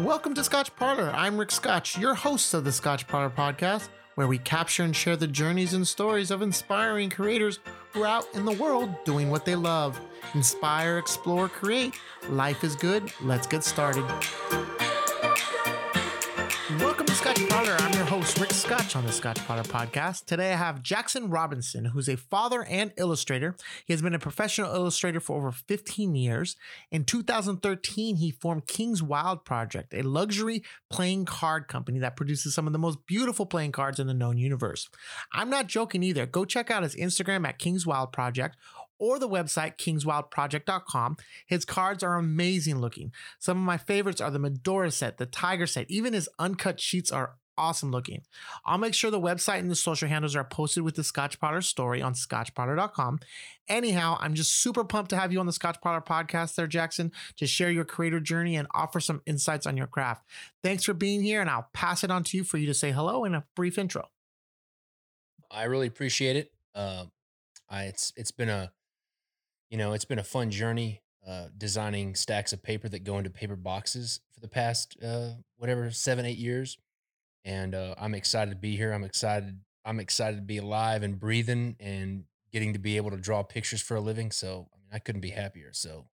and welcome to Scotch Parlor. I'm Rick Scotch, your host of the Scotch Parlor podcast, where we capture and share the journeys and stories of inspiring creators who are out in the world doing what they love. Inspire, explore, create. Life is good. Let's get started. Welcome to Scotch Parlor. I'm your host, Rick Scotch, on the Scotch Parlor podcast. Today I have Jackson Robinson, who's a father and illustrator. He has been a professional illustrator for over 15 years. In 2013, he formed King's Wild Project, a luxury playing card company that produces some of the most beautiful playing cards in the known universe. I'm not joking either. Go check out his Instagram at King's Wild Project, or the website kingswildproject.com. His cards are amazing looking. Some of my favorites are the Medora set, the Tiger set, even his uncut sheets are awesome looking. I'll make sure the website and the social handles are posted with the Scotch Parlor story on scotchparlor.com. Anyhow, I'm just super pumped to have you on the Scotch Parlor podcast there, Jackson, to share your creator journey and offer some insights on your craft. Thanks for being here, and I'll pass it on to you for you to say hello and a brief intro. I really appreciate it. It's been a fun journey designing stacks of paper that go into paper boxes for the past, 7, 8 years. And I'm excited to be here. I'm excited to be alive and breathing and getting to be able to draw pictures for a living. So I couldn't be happier. So,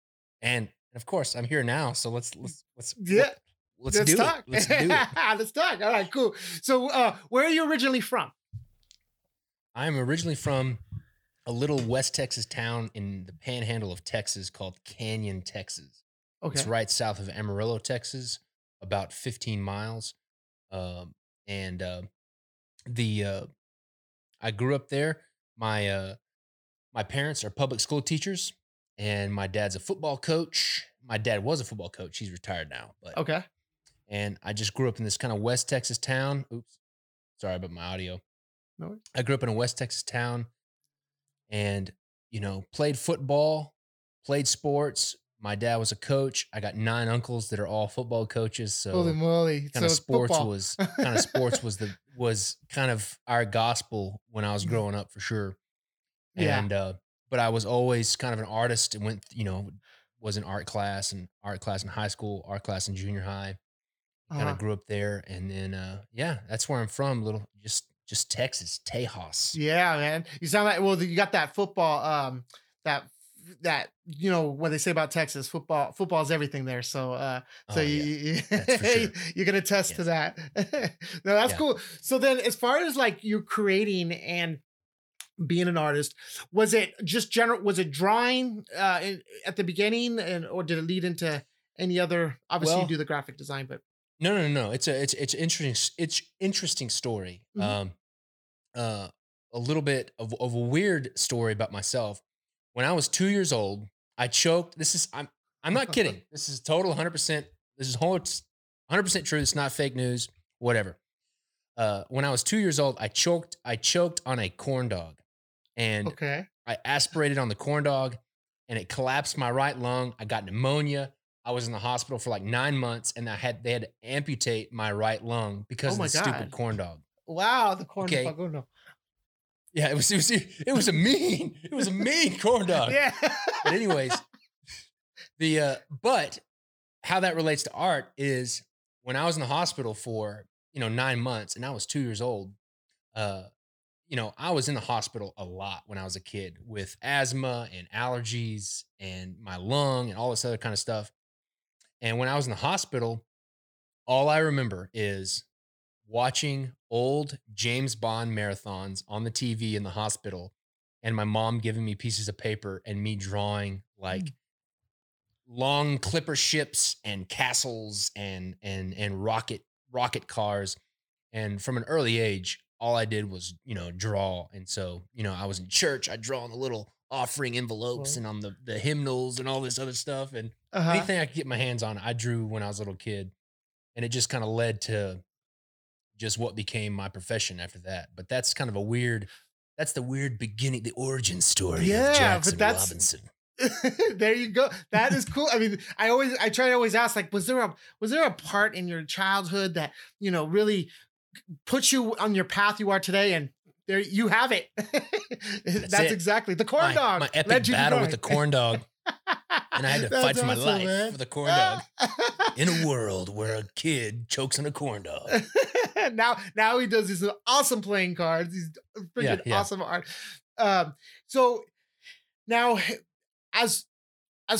and of course I'm here now. So let's do it. Let's do it. Let's talk. All right, cool. So where are you originally from? I'm originally from a little West Texas town in the panhandle of Texas called Canyon, Texas. Okay. It's right south of Amarillo, Texas, about 15 miles. I grew up there. My parents are public school teachers, and my dad's a football coach. My dad was a football coach. He's retired now. But, okay. And I just grew up in this kind of West Texas town. Oops. Sorry about my audio. No worries. I grew up in a West Texas town. And, played football, played sports. My dad was a coach. I got 9 uncles that are all football coaches. So holy moly. Sports was kind of our gospel when I was growing up, for sure. Yeah. And, but I was always kind of an artist and was in art class in high school, art class in junior high. Uh-huh. Kind of grew up there. And then, that's where I'm from. Just Texas, Tejas. Yeah, man. You sound like, you got that football, what they say about Texas, football is everything there. So, you can attest to that. No, that's cool. So then as far as you creating and being an artist, was it just drawing, at the beginning, or did it lead into any other, you do the graphic design, but. No. It's an interesting story. Mm-hmm. A little bit of a weird story about myself. When I was 2 years old, I choked. I'm not kidding. This is total 100%. This is whole 100% true. It's not fake news. Whatever. When I was 2 years old, I choked on a corn dog, and I aspirated on the corn dog, and it collapsed my right lung. I got pneumonia. I was in the hospital for 9 months, and they had to amputate my right lung because of the stupid corn dog. Wow, the corn dog. Oh, no. Yeah, it was a mean corn dog. Yeah. But anyways, but how that relates to art is when I was in the hospital for 9 months, and I was 2 years old. I was in the hospital a lot when I was a kid with asthma and allergies and my lung and all this other kind of stuff. And when I was in the hospital, all I remember is watching old James Bond marathons on the TV in the hospital, and my mom giving me pieces of paper and me drawing long clipper ships and castles and rocket cars. And from an early age, all I did was, draw. And so, I was in church. I draw on the little offering envelopes and on the hymnals and all this other stuff. And anything I could get my hands on, I drew when I was a little kid. And it just kind of led to just what became my profession after that. But that's kind of the weird beginning, the origin story of Jackson Robinson. There you go. That is cool. I mean, I try to always ask, was there a part in your childhood that, really put you on your path you are today, and there you have it. That's exactly the corn dog. My epic battle with the corn dog. And I had to fight for my life, man, for the corn dog. In a world where a kid chokes on a corn dog. Now he does these awesome playing cards. These freaking awesome art. So now, as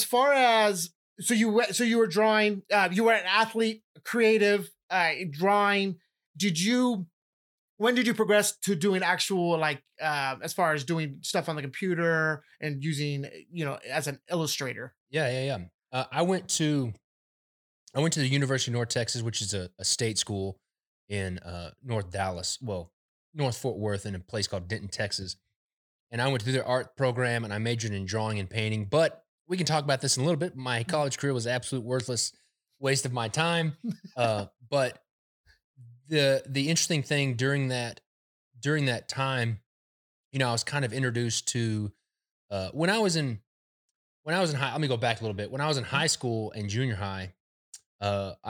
far as so you were drawing. You were an athlete, creative, drawing. Did you? When did you progress to doing actual, like, as far as doing stuff on the computer and using, as an illustrator? Yeah. I went to the University of North Texas, which is a state school in North Dallas, well, North Fort Worth, in a place called Denton, Texas. And I went through their art program, and I majored in drawing and painting. But we can talk about this in a little bit. My college career was an absolute worthless waste of my time. But the interesting thing during that time, I was kind of introduced to when I was in high. Let me go back a little bit. When I was in high school and junior high, I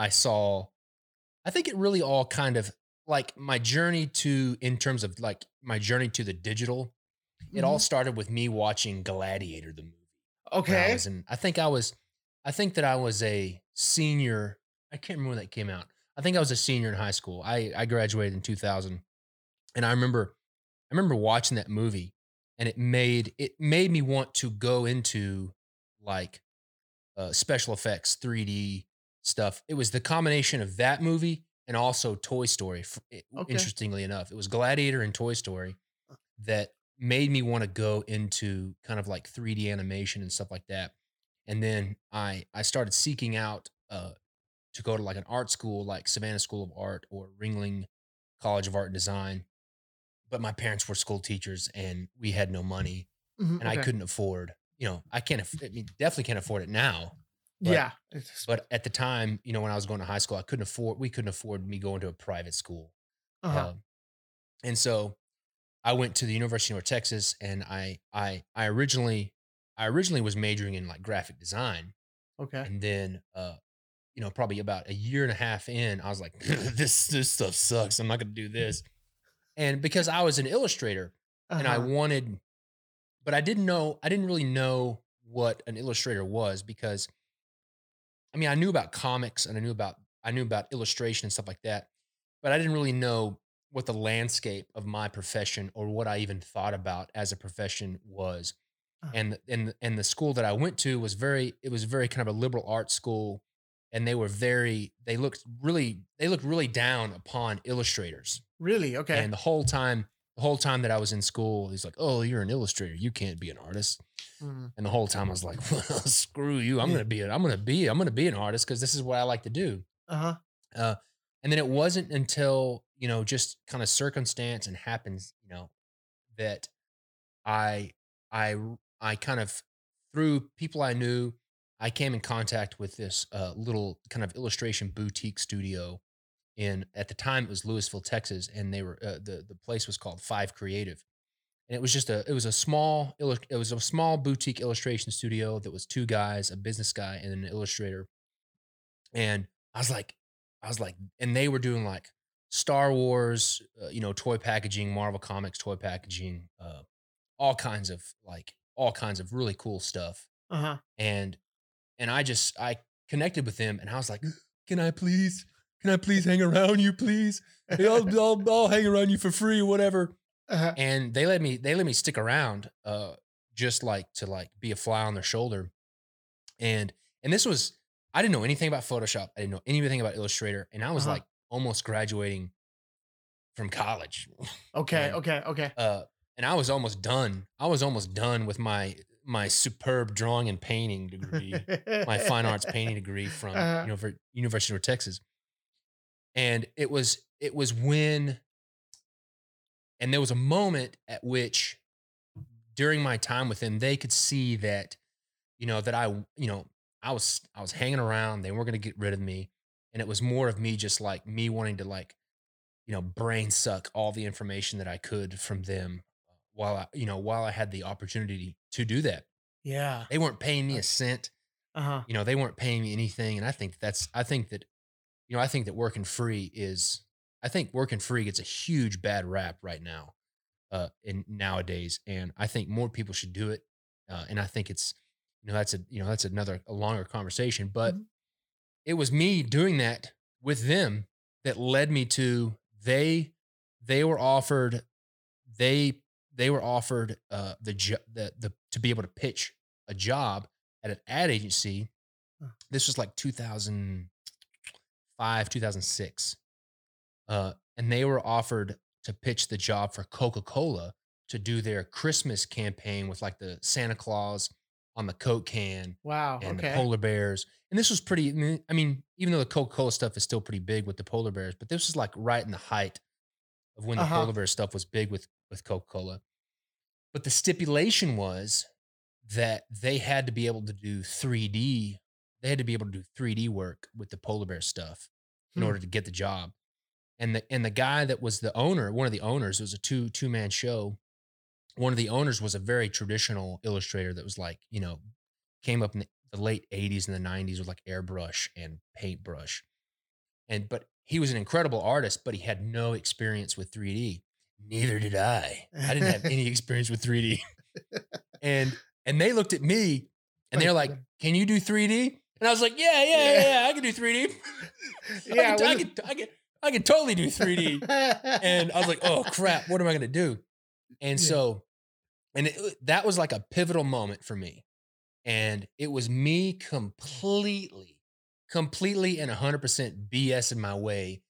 think it really all kind of like my journey to the digital. It all started with me watching Gladiator, the movie. Okay. I think I was a senior. I can't remember when that came out. I think I was a senior in high school. I graduated in 2000, and I remember watching that movie, and it made me want to go into like special effects, 3D stuff. It was the combination of that movie and also Toy Story. Okay. Interestingly enough, it was Gladiator and Toy Story that made me want to go into kind of like 3D animation and stuff like that. And then I started seeking out to go to like an art school, like Savannah School of Art or Ringling College of Art and Design. But my parents were school teachers, and we had no money, and I couldn't afford, definitely can't afford it now. But, but at the time, when I was going to high school, we couldn't afford me going to a private school. And so I went to the University of North Texas, and I originally was majoring in like graphic design. Okay. And then, probably about a year and a half in, I was like, this stuff sucks. I'm not going to do this. And because I was an illustrator and but I didn't really know what an illustrator was, because I knew about comics and I knew about illustration and stuff like that, but I didn't really know what the landscape of my profession, or what I even thought about as a profession, was. And the school that I went to was very kind of a liberal arts school, and they were they looked really down upon illustrators. Really? Okay. And the whole time that I was in school, he's like, "Oh, you're an illustrator. You can't be an artist." And the whole time I was like, "Well, screw you. I'm going to be an artist, because this is what I like to do." And then it wasn't until, just kind of circumstance and happens, that I kind of, through people I knew, I came in contact with this little kind of illustration boutique studio at the time it was Louisville, Texas, and they were the place was called Five Creative, and it was a small boutique illustration studio that was two guys, a business guy and an illustrator, and I was like, and they were doing like Star Wars, toy packaging, Marvel Comics toy packaging, all kinds of really cool stuff. And I connected with them, and I was like, can I please hang around you, please? I'll hang around you for free, whatever. And they let me stick around, just like to like be a fly on their shoulder. And this was, I didn't know anything about Photoshop. I didn't know anything about Illustrator. And I was like almost graduating from college. Okay. And, okay. And I was almost done. With my superb drawing and painting degree, my fine arts painting degree from University of North Texas. And it was when, and there was a moment at which during my time with them, they could see that, that I was hanging around. They weren't going to get rid of me. And it was more of me just like me wanting to like, brain suck all the information that I could from them while I had the opportunity to do that. Yeah. They weren't paying me a cent. They weren't paying me anything. And I think that working free gets a huge bad rap right now nowadays. And I think more people should do it. And I think it's, that's another, a longer conversation, but mm-hmm. it was me doing that with them that led me to, they were offered the to be able to pitch a job at an ad agency. This was like 2005, 2006. And they were offered to pitch the job for Coca-Cola to do their Christmas campaign with like the Santa Claus on the Coke can. Wow. And the polar bears. And this was pretty, I mean, even though the Coca-Cola stuff is still pretty big with the polar bears, but this was like right in the height of when the polar bear stuff was big with Coca-Cola. But the stipulation was that they had to be able to do 3D. They had to be able to do 3D work with the polar bear stuff in order to get the job. And the guy that was the owner, one of the owners, it was a two-man show. One of the owners was a very traditional illustrator that was like, you know, came up in the late 80s and the 90s with like airbrush and paintbrush. But he was an incredible artist, but he had no experience with 3D. Neither did I. I didn't have any experience with 3D. And they looked at me and they're like, "Can you do 3D?" And I was like, yeah, I can do 3D. I can totally do 3D. And I was like, oh crap, what am I going to do? And that was like a pivotal moment for me. And it was me completely and 100% BSing my way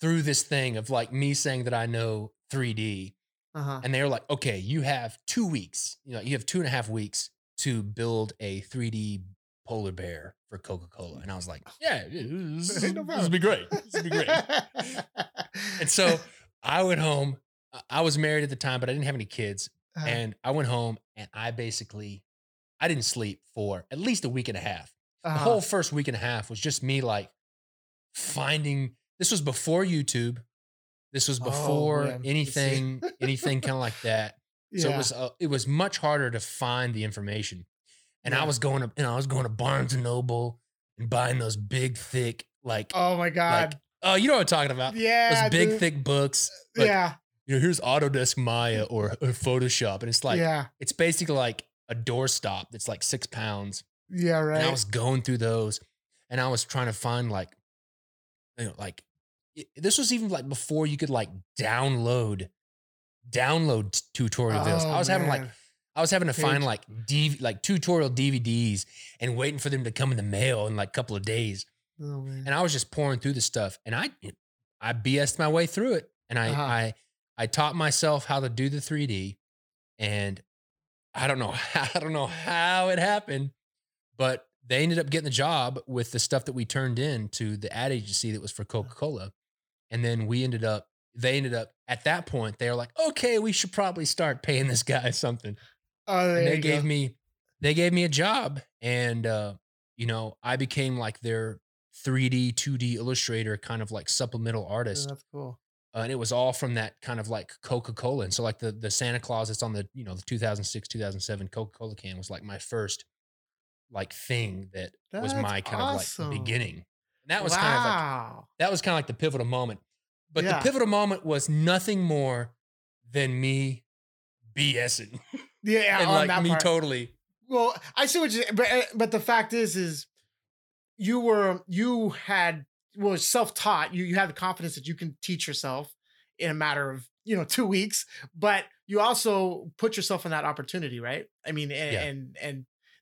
through this thing of like me saying that I know 3D. And they were like, okay, you have 2 weeks. You have 2.5 weeks to build a 3D polar bear for Coca-Cola. And I was like, yeah, this would be great. And so I went home. I was married at the time, but I didn't have any kids. And I went home and I didn't sleep for at least a week and a half. The whole first week and a half was just me like finding, this was before YouTube. This was before anything kind of like that. Yeah. So it was much harder to find the information. And I was going to Barnes and Noble and buying those big, thick, like, oh my God. Like, oh, you know what I'm talking about. Yeah. Those big, thick books. Like, yeah. You know, here's Autodesk Maya or Photoshop. And it's like, it's basically like a doorstop that's like 6 pounds. Yeah. Right. And I was going through those and I was trying to find like, you know, like this was even like before you could like download tutorial videos. I was having to find like tutorial DVDs and waiting for them to come in the mail in like a couple of days. Oh, man. And I was just pouring through the stuff and I BS'd my way through it. And I taught myself how to do the 3D, and I don't know how it happened, but they ended up getting the job with the stuff that we turned in to the ad agency that was for Coca-Cola. And then they ended up at that point, they were like, okay, we should probably start paying this guy something. They gave me a job. And, I became like their 3D, 2D illustrator, kind of like supplemental artist. Yeah, that's cool. And it was all from that kind of like Coca-Cola. And so like the Santa Claus that's on the, the 2006, 2007 Coca-Cola can was like my first like thing that was my kind of like beginning. And that was kind of like the pivotal moment. But the pivotal moment was nothing more than me BSing. Yeah, and like me part. Totally. Well, I see what you. But the fact is you were self-taught. You had the confidence that you can teach yourself in a matter of 2 weeks. But you also put yourself in that opportunity, right? I mean, and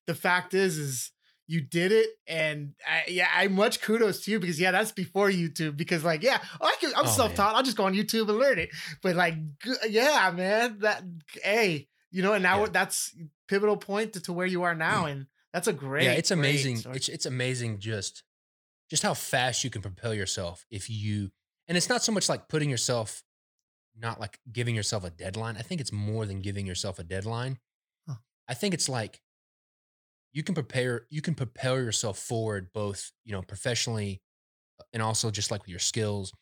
the fact is you did it, and I much kudos to you because that's before YouTube. Because like, I'm self-taught. Man. I'll just go on YouTube and learn it. But like, man, and now that's pivotal point to where you are now, and that's a great. Yeah, it's amazing. Story. It's amazing just how fast you can propel yourself and it's not so much like putting yourself, not like giving yourself a deadline. I think it's more than giving yourself a deadline. Huh. I think it's like. You can propel yourself forward, both, professionally and also just like with your skills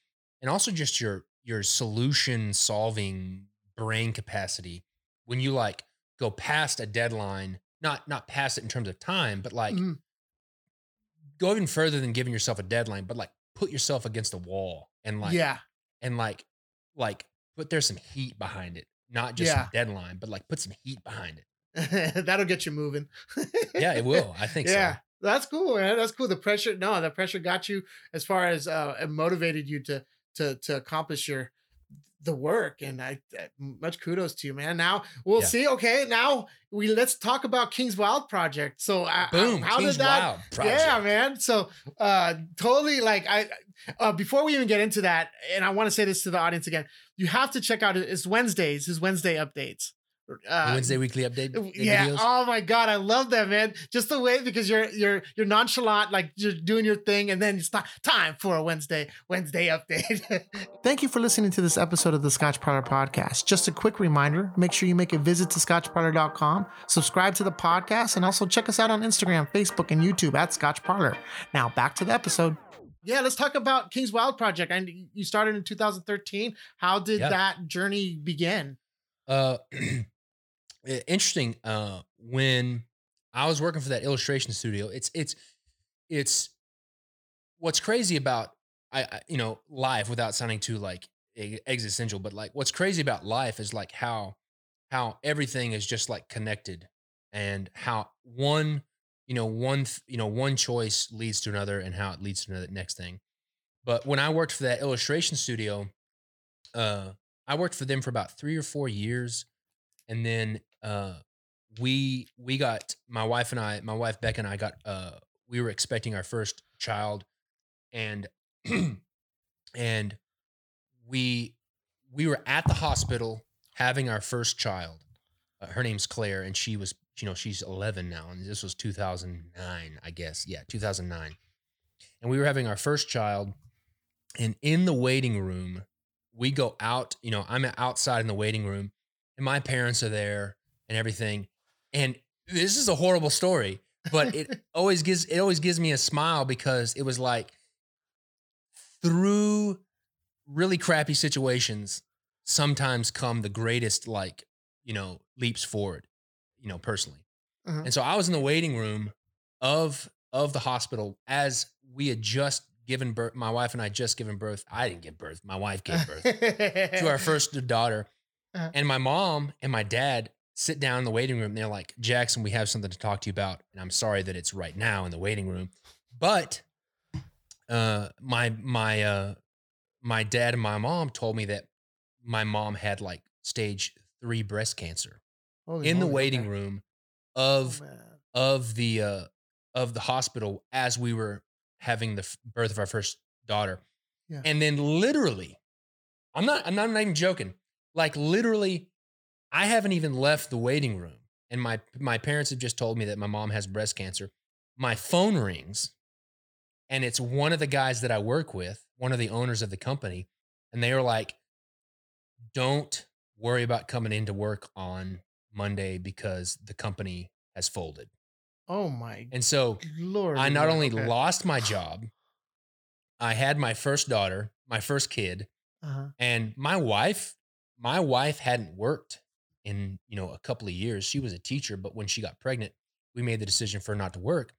and also just your solution solving brain capacity. When you like go past a deadline, not past it in terms of time, but like go even further than giving yourself a deadline, but like put yourself against the wall and like, and like, put there's some heat behind it, not just a deadline, but like put some heat behind it. That'll get you moving. Yeah, it will. I think yeah. So. That's cool, man. That's cool. The pressure got you as far as it motivated you to accomplish the work. And I much kudos to you, man. Now we'll see. Okay, now let's talk about King's Wild Project. So how King's did that? Wild Project. Yeah, man. So totally. Like I before we even get into that, and I want to say this to the audience again, you have to check out it's Wednesdays. His Wednesday updates. Wednesday weekly update. Yeah. Videos. Oh my God, I love that, man. Just the way, because you're nonchalant, like you're doing your thing, and then it's not time for a Wednesday update. Thank you for listening to this episode of the Scotch Parlor Podcast. Just a quick reminder: make sure you make a visit to scotchparlor.com, subscribe to the podcast, and also check us out on Instagram, Facebook, and YouTube at Scotch Parlor. Now back to the episode. Yeah, let's talk about King's Wild Project. And you started in 2013. How did that journey begin? Interesting. When I was working for that illustration studio, it's what's crazy about, I life, without sounding too like existential, but like what's crazy about life is like how everything is just like connected, and how one choice leads to another, and how it leads to the next thing. But when I worked for that illustration studio, I worked for them for about 3 or 4 years. And then we got, my wife Becca and I got, we were expecting our first child, and we were at the hospital having our first child. Her name's Claire, and she was, she's 11 now, and this was 2009, I guess. Yeah, 2009. And we were having our first child, and in the waiting room, we go out, I'm outside in the waiting room, and my parents are there and everything. And this is a horrible story, but it always gives me a smile, because it was like, through really crappy situations sometimes come the greatest, leaps forward, personally. Uh-huh. And so I was in the waiting room of the hospital as we had just given birth. My wife and I just given birth. I didn't give birth. My wife gave birth to our first daughter. Uh-huh. And my mom and my dad sit down in the waiting room, and they're like, "Jackson, we have something to talk to you about. And I'm sorry that it's right now in the waiting room, but my dad and my mom told me that my mom had like stage 3 breast cancer." Holy in the waiting room of the hospital as we were having the birth of our first daughter. Yeah. And then literally, I'm not even joking. Like literally, I haven't even left the waiting room, and my parents have just told me that my mom has breast cancer. My phone rings, and it's one of the guys that I work with, one of the owners of the company. And they were like, "Don't worry about coming into work on Monday, because the company has folded." Oh my. And so Lord, I not only lost my job, I had my first daughter, my first kid, uh-huh. and my wife hadn't worked in, a couple of years. She was a teacher, but when she got pregnant, we made the decision for her not to work.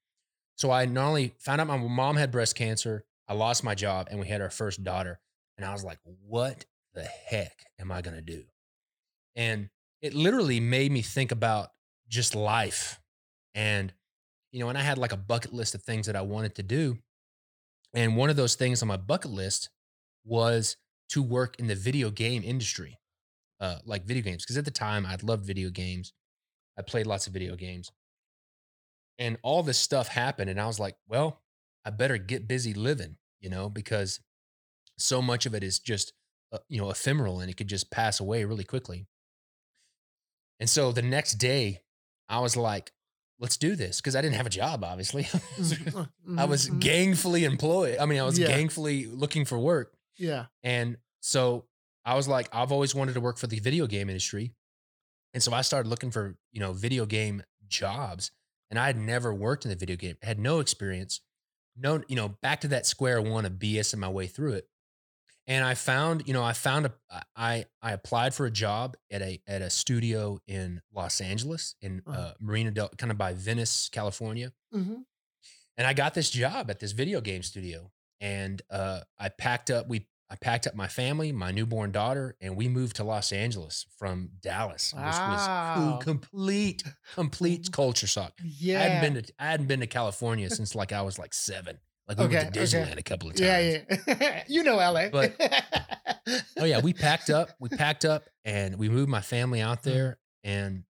So I not only found out my mom had breast cancer, I lost my job, and we had our first daughter. And I was like, what the heck am I going to do? And it literally made me think about just life. And, and I had like a bucket list of things that I wanted to do. And one of those things on my bucket list was to work in the video game industry, like video games. Because at the time, I loved video games. I played lots of video games. And all this stuff happened. And I was like, well, I better get busy living, because so much of it is just, ephemeral, and it could just pass away really quickly. And so the next day, I was like, let's do this. Cause I didn't have a job, obviously. I was gainfully employed. I was gainfully looking for work. Yeah. And so I was like, I've always wanted to work for the video game industry. And so I started looking for, video game jobs, and I had never worked in the video game, had no experience, back to that square one of BS in my way through it. And I applied for a job at a studio in Los Angeles, in Marina Del, kind of by Venice, California. Mm-hmm. And I got this job at this video game studio, and I packed up. We I packed up my family, my newborn daughter, and we moved to Los Angeles from Dallas, which was complete culture shock. Yeah, I hadn't been to California since like I was like seven. Like we went to Disneyland a couple of times. Yeah. You know LA. But, oh yeah, we packed up and we moved my family out there, and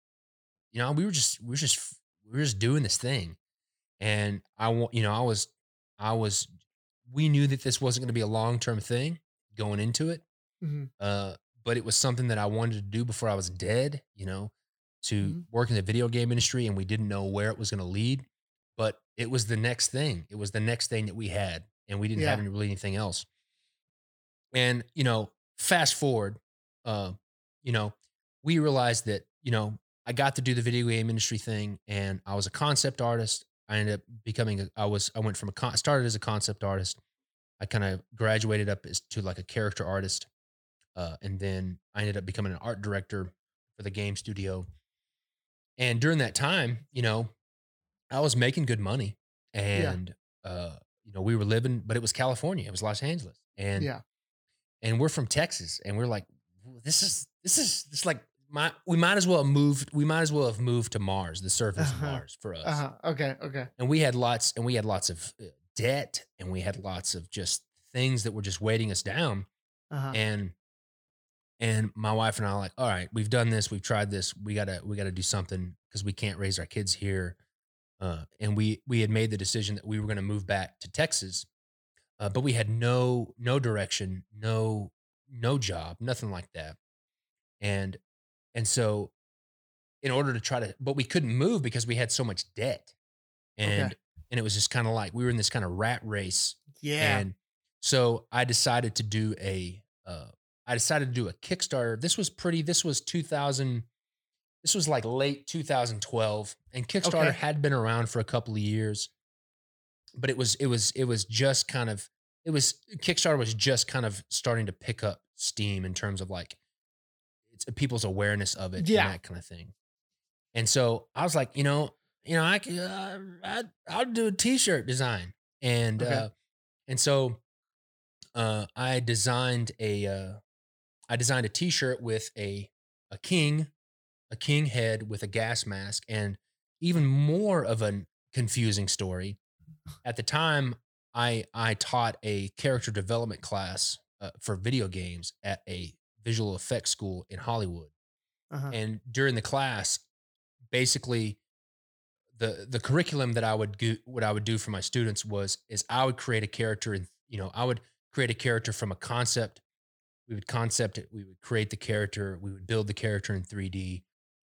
you know, we were just doing this thing. And we knew that this wasn't going to be a long-term thing going into it. Mm-hmm. But it was something that I wanted to do before I was dead, you know, to work in the video game industry. And we didn't know where it was going to lead, but it was the next thing. It was the next thing that we had, and we didn't have really anything else. And, you know, fast forward, you know, we realized that, you know, I got to do the video game industry thing, and I was a concept artist. I ended up started as a concept artist. I kind of graduated up to like a character artist. And then I ended up becoming an art director for the game studio. And during that time, you know, I was making good money, and, you know, we were living, but it was California. It was Los Angeles, and we're from Texas, and we're like, this is like, we might as well have moved to Mars, the surface of Mars for us. And we had lots of debt, and we had lots of just things that were just weighting us down. And my wife and I are like, all right, we've done this, we've tried this, we gotta do something, because we can't raise our kids here. And we had made the decision that we were going to move back to Texas, but we had no direction, no job, nothing like that, and so in order to try to, but we couldn't move because we had so much debt. And it was just kind of like, we were in this kind of rat race. Yeah. And so I decided to do a Kickstarter. This was like late 2012, and Kickstarter had been around for a couple of years, but Kickstarter was just kind of starting to pick up steam in terms of like, it's people's awareness of it and that kind of thing. And so I was like, you know, I'll do a t-shirt design. And, and so I designed a t-shirt with a king head with a gas mask, and even more of a confusing story. At the time, I taught a character development class for video games at a visual effects school in Hollywood. And during the class, basically the curriculum that I would do for my students is I would create a character, and you know, I would create a character from a concept. We would concept it, we would create the character, we would build the character in 3D,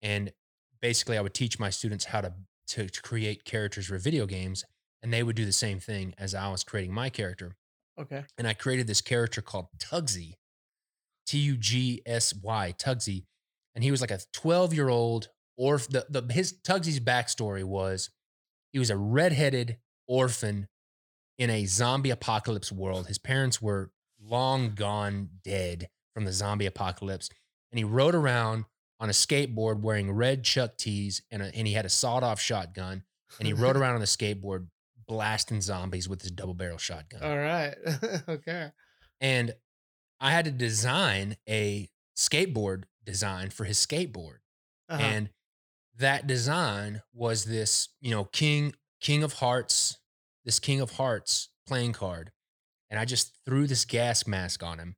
and basically I would teach my students how to create characters for video games, and they would do the same thing as I was creating my character. Okay. And I created this character called Tugsy. Tugsy, Tugsy, and he was like a 12-year-old orphan. His Tugsy's backstory was he was a redheaded orphan in a zombie apocalypse world. His parents were long gone dead from the zombie apocalypse, and he rode around on a skateboard wearing red Chuck tees, and he had a sawed-off shotgun, and he rode around on a skateboard blasting zombies with his double-barrel shotgun. All right, okay, and I had to design a skateboard design for his skateboard. And that design was this, you know, King of Hearts playing card. And I just threw this gas mask on him,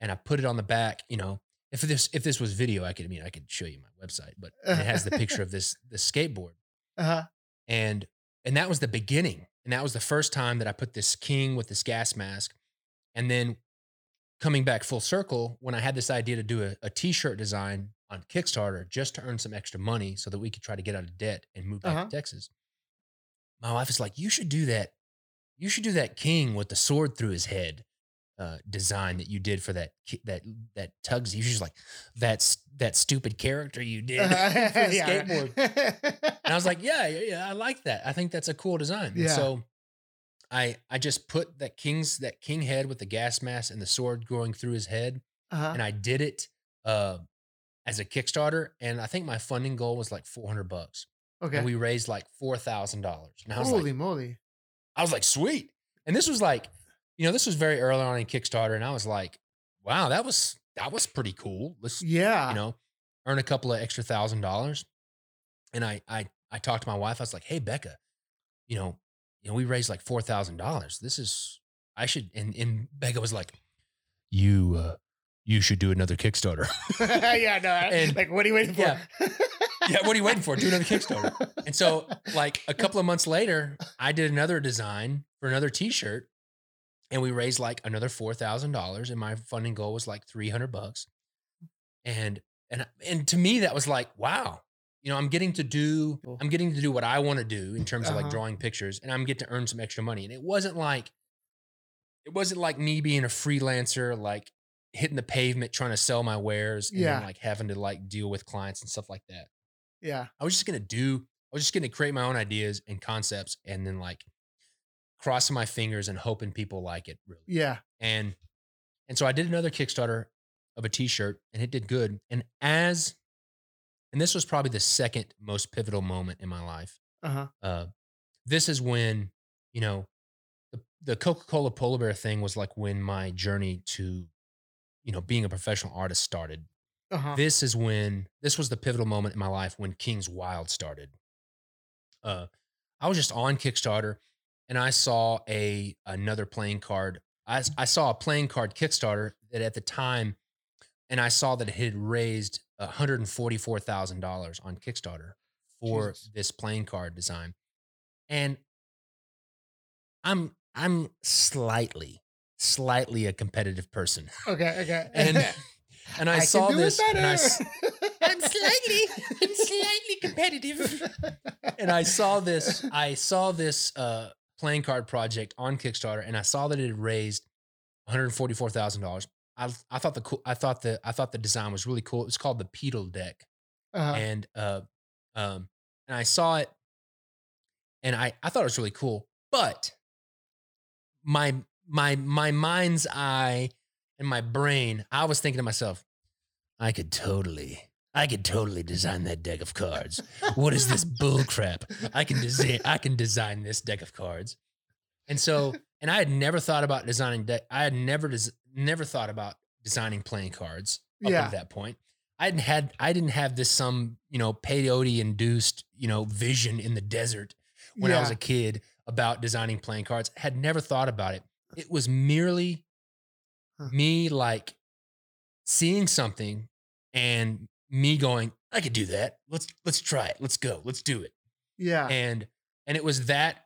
and I put it on the back. You know, if this was video, I could show you my website, but it has the picture of the skateboard. And that was the beginning. And that was the first time that I put this king with this gas mask. And then, coming back full circle, when I had this idea to do a t-shirt design on Kickstarter just to earn some extra money so that we could try to get out of debt and move back to Texas, my wife is like, you should do that. You should do that king with the sword through his head design that you did for that Tugsy. She's like, that's that stupid character you did for the skateboard. And I was like, yeah, I like that. I think that's a cool design. Yeah. And so I just put that king head with the gas mask and the sword going through his head, and I did it as a Kickstarter, and I think my funding goal was like $400. Okay, and we raised like $4,000. Holy moly! I was like, sweet, and this was like you know, this was very early on in Kickstarter, and I was like, wow, that was pretty cool. Let's, you know, earn a couple of extra $1,000. And I talked to my wife. I was like, hey, Becca, you know, we raised like $4,000. This is, I should, and Becca was like, you should do another Kickstarter. What are you waiting for? What are you waiting for? Do another Kickstarter. And so like a couple of months later, I did another design for another t-shirt, and we raised like another $4,000, and my funding goal was like $300. And to me, that was like, wow, you know, I'm getting to do what I want to do in terms of like drawing pictures, and I'm getting to earn some extra money. And it wasn't like me being a freelancer, like hitting the pavement, trying to sell my wares and then like having to like deal with clients and stuff like that. Yeah. I was just going to create my own ideas and concepts, and then like crossing my fingers and hoping people like it. Really. Yeah. And so I did another Kickstarter of a t-shirt, and it did good. And this was probably the second most pivotal moment in my life. This is when, you know, the Coca-Cola polar bear thing was like when my journey to, you know, being a professional artist started. This was the pivotal moment in my life when King's Wild started. I was just on Kickstarter, and I saw another playing card. I saw a playing card Kickstarter that at the time, and I saw that it had raised $144,000 on Kickstarter for this playing card design. And I'm slightly a competitive person. Okay. And I saw this, and I'm slightly competitive. And I saw this playing card project on Kickstarter, and I saw that it had raised $144,000. I thought the design was really cool. It was called the Peetle Deck. And I saw it, and I thought it was really cool, but my mind's eye and my brain, I was thinking to myself, I could totally design that deck of cards. What is this bull crap? I can design this deck of cards. And so, and I had never thought about designing deck. I had never thought about designing playing cards up to that point. I didn't have this, some, you know, peyote induced, you know, vision in the desert when I was a kid about designing playing cards. Had never thought about it. It was merely me like seeing something and me going, I could do that. Let's try it. Let's go. Let's do it. Yeah. And it was that,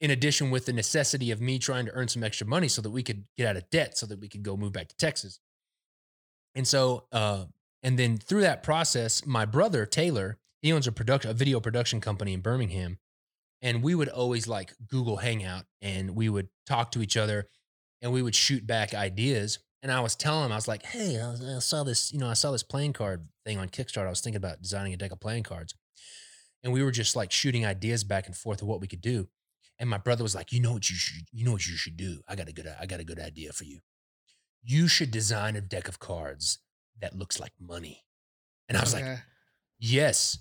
in addition with the necessity of me trying to earn some extra money so that we could get out of debt, so that we could go move back to Texas. And so, and then through that process, my brother, Taylor, he owns a video production company in Birmingham. And we would always like Google Hangout, and we would talk to each other, and we would shoot back ideas. And I was telling him, I was like, hey, I saw this playing card thing on Kickstarter. I was thinking about designing a deck of playing cards. And we were just like shooting ideas back and forth of what we could do. And my brother was like, you know what you should do. I got a good idea for you. You should design a deck of cards that looks like money. And I was like, yes.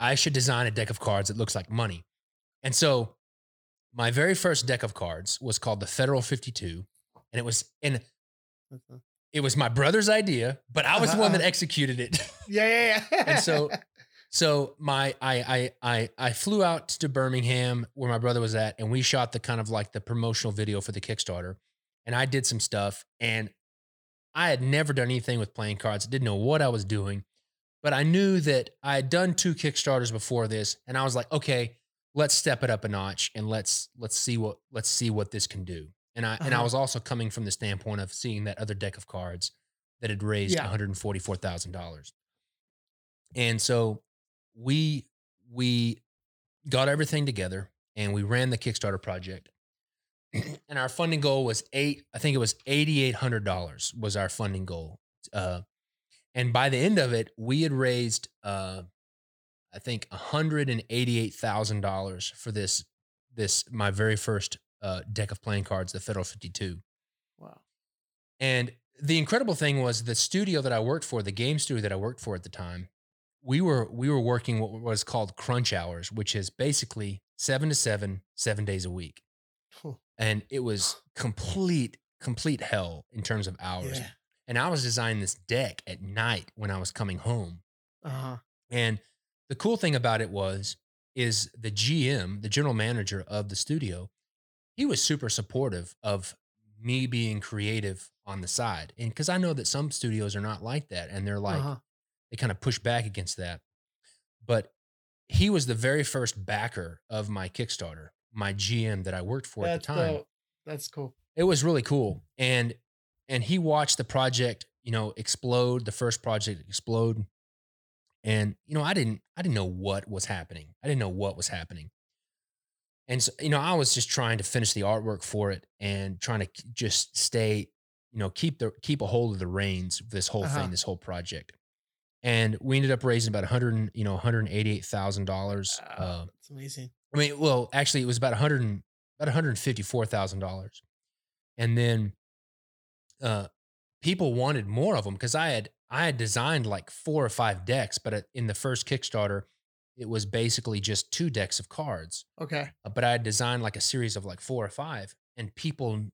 I should design a deck of cards that looks like money. And so my very first deck of cards was called the Federal 52. And it was my brother's idea, but I was the one that executed it. Yeah. And so I flew out to Birmingham where my brother was at, and we shot the kind of like the promotional video for the Kickstarter. And I did some stuff, and I had never done anything with playing cards. I didn't know what I was doing. But I knew that I had done two Kickstarters before this, and I was like, okay, let's step it up a notch, and let's see what this can do. And I was also coming from the standpoint of seeing that other deck of cards that had raised $144,000. And so we got everything together, and we ran the Kickstarter project. And our funding goal was $8,800 was our funding goal. And by the end of it, we had raised, I think, $188,000 for this my very first deck of playing cards, the Federal 52. Wow! And the incredible thing was the studio that I worked for, the game studio that I worked for at the time, we were working what was called crunch hours, which is basically 7 to 7, 7 days a week. Cool. and it was complete hell in terms of hours. Yeah. And I was designing this deck at night when I was coming home. Uh-huh. And the cool thing about it is the GM, the general manager of the studio, he was super supportive of me being creative on the side. And because I know that some studios are not like that, and they're like, uh-huh. they kind of push back against that. But he was the very first backer of my Kickstarter, my GM that I worked for at the time. That's cool. It was really cool. And he watched the project, explode, the first project explode. And, I didn't know what was happening. And so, I was just trying to finish the artwork for it and trying to just stay, keep a hold of the reins of this whole thing, this whole project. And we ended up raising about $188,000. That's amazing. I mean, well, actually it was about $154,000. And then, people wanted more of them because I had designed like 4 or 5 decks, but in the first Kickstarter, it was basically just 2 decks of cards. Okay. But I had designed like a series of like 4 or 5, and people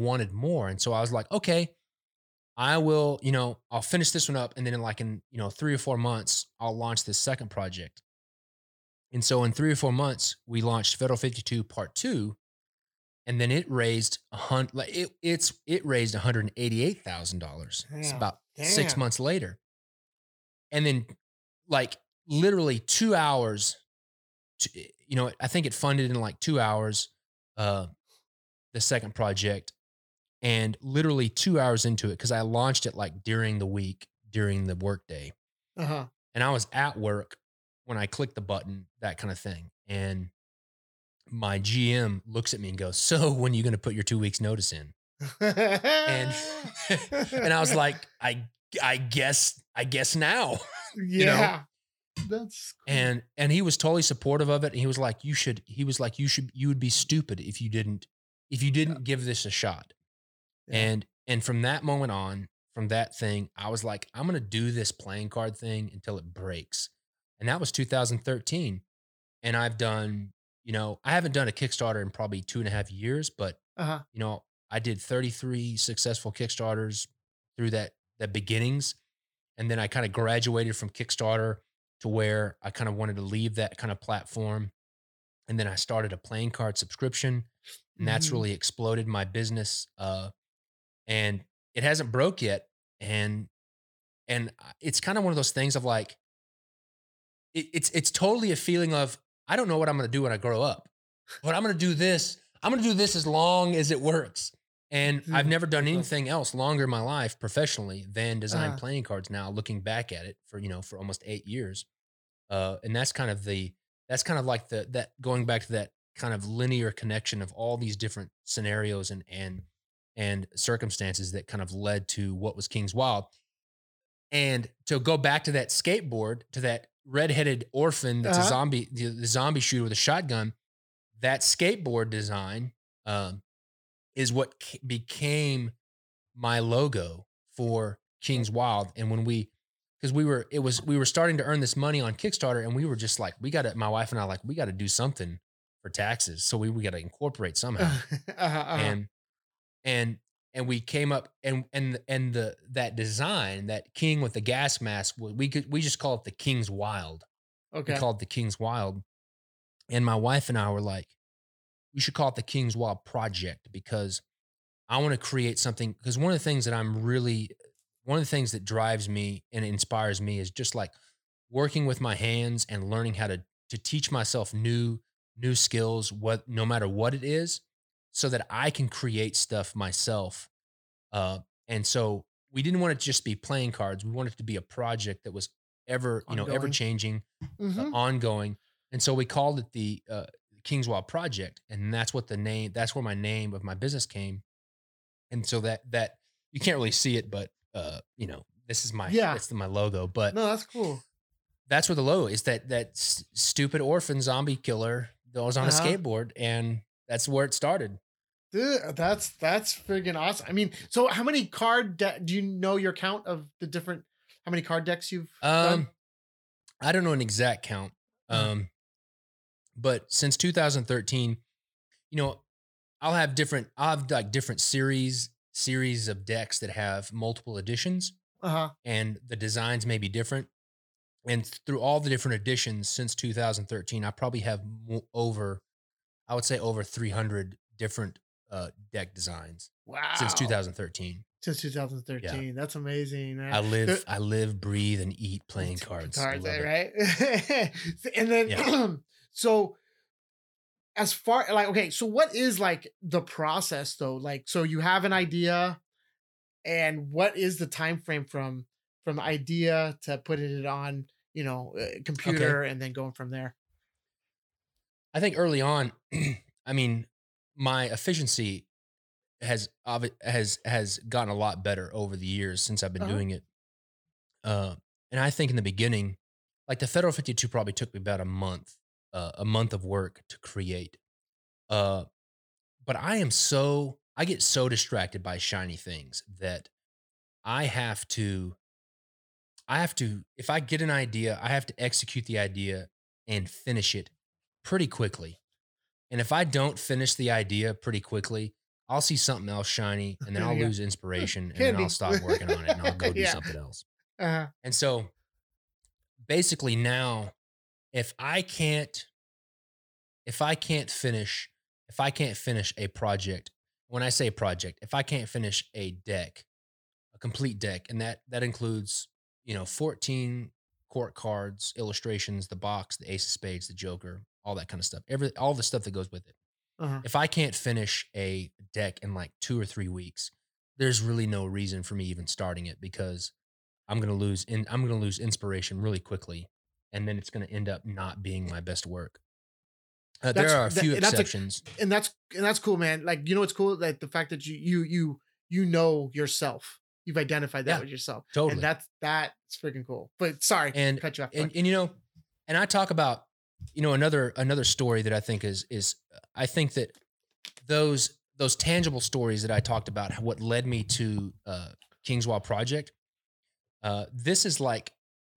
wanted more. And so I was like, okay, I will, I'll finish this one up. And then in 3 or 4 months, I'll launch this second project. And so in 3 or 4 months, we launched Federal 52 Part 2. And then it raised $188,000. It's about 6 months later. And then literally 2 hours, I think it funded in 2 hours, the second project, and literally 2 hours into it, 'cause I launched it during the week, during the workday. Uh-huh. And I was at work when I clicked the button, that kind of thing. And my GM looks at me and goes, "So when are you going to put your 2 weeks notice in?" and I was like, I guess now. Yeah. That's cool. And he was totally supportive of it. And he was like, you would be stupid if you didn't give this a shot. Yeah. And from that moment on, from that thing, I was like, I'm going to do this playing card thing until it breaks. And that was 2013. And I've done, I haven't done a Kickstarter in probably 2.5 years, but uh-huh. I did 33 successful Kickstarters through that beginnings. And then I kind of graduated from Kickstarter to where I kind of wanted to leave that kind of platform. And then I started a playing card subscription, and that's really exploded my business. And it hasn't broke yet. And it's kind of one of those things of it's totally a feeling of, I don't know what I'm going to do when I grow up, but I'm going to do this. I'm going to do this as long as it works. And I've never done anything else longer in my life professionally than design playing cards now, looking back at it for almost 8 years. And that's kind of that going back to that kind of linear connection of all these different scenarios and circumstances that kind of led to what was King's Wild. And to go back to that skateboard, to that redheaded orphan that's a zombie, the zombie shooter with a shotgun, that skateboard design is what became my logo for King's Wild. And when we were starting to earn this money on Kickstarter, and we were just like, my wife and I we got to do something for taxes, so we got to incorporate somehow. And we came up and that design, that king with the gas mask, we just call it the King's Wild. Okay. We called it the King's Wild. And my wife and I were like, we should call it the King's Wild Project, because I want to create something. Because one of the things that drives me and inspires me is just working with my hands and learning how to teach myself new skills, no matter what it is, so that I can create stuff myself. And so we didn't want it to just be playing cards. We wanted it to be a project that was ever changing, ongoing. And so we called it the King's Wild Project. And that's where my name of my business came. And so that you can't really see it, but this is it's my logo, but no, that's cool. That's where the logo is, that stupid orphan zombie killer that was on a skateboard. And that's where it started. Dude, that's friggin' awesome. I mean, so how many card do you know your count of the different? How many card decks you've done? I don't know an exact count. But since 2013, I'll have different series of decks that have multiple editions. Uh-huh. And the designs may be different. And through all the different editions since 2013, I probably have over 300 different deck designs. Wow. Since 2013. Yeah. That's amazing, man. I live, breathe, and eat playing cards. Cards, right? And then, yeah. So as far like, okay, so what is like the process though? Like, so you have an idea, and what is the time frame from idea to putting it on, computer, okay, and then going from there? I think early on, I mean, my efficiency has gotten a lot better over the years since I've been doing it. And I think in the beginning, like the Federal 52 probably took me about a month of work to create. But I get so distracted by shiny things that I have to, if I get an idea, I have to execute the idea and finish it pretty quickly. And if I don't finish the idea pretty quickly, I'll see something else shiny, and then I'll lose inspiration, and then I'll stop working on it, and I'll go do something else. Uh-huh. And so basically now, if I can't finish a project, when I say project, if I can't finish a deck, a complete deck, and that includes, 14 court cards, illustrations, the box, the ace of spades, the joker, all that kind of stuff, all the stuff that goes with it. Uh-huh. If I can't finish a deck in like 2 or 3 weeks, there's really no reason for me even starting it, because I'm going to lose inspiration really quickly, and then it's going to end up not being my best work. There are a few exceptions, and that's cool, man. Like, it's cool that the fact that you know yourself, you've identified that with yourself. Totally, and that's freaking cool. But sorry, and cut you off. And I talk about. Another story that I think is I think that those tangible stories that I talked about, what led me to King's Wild Project. This is like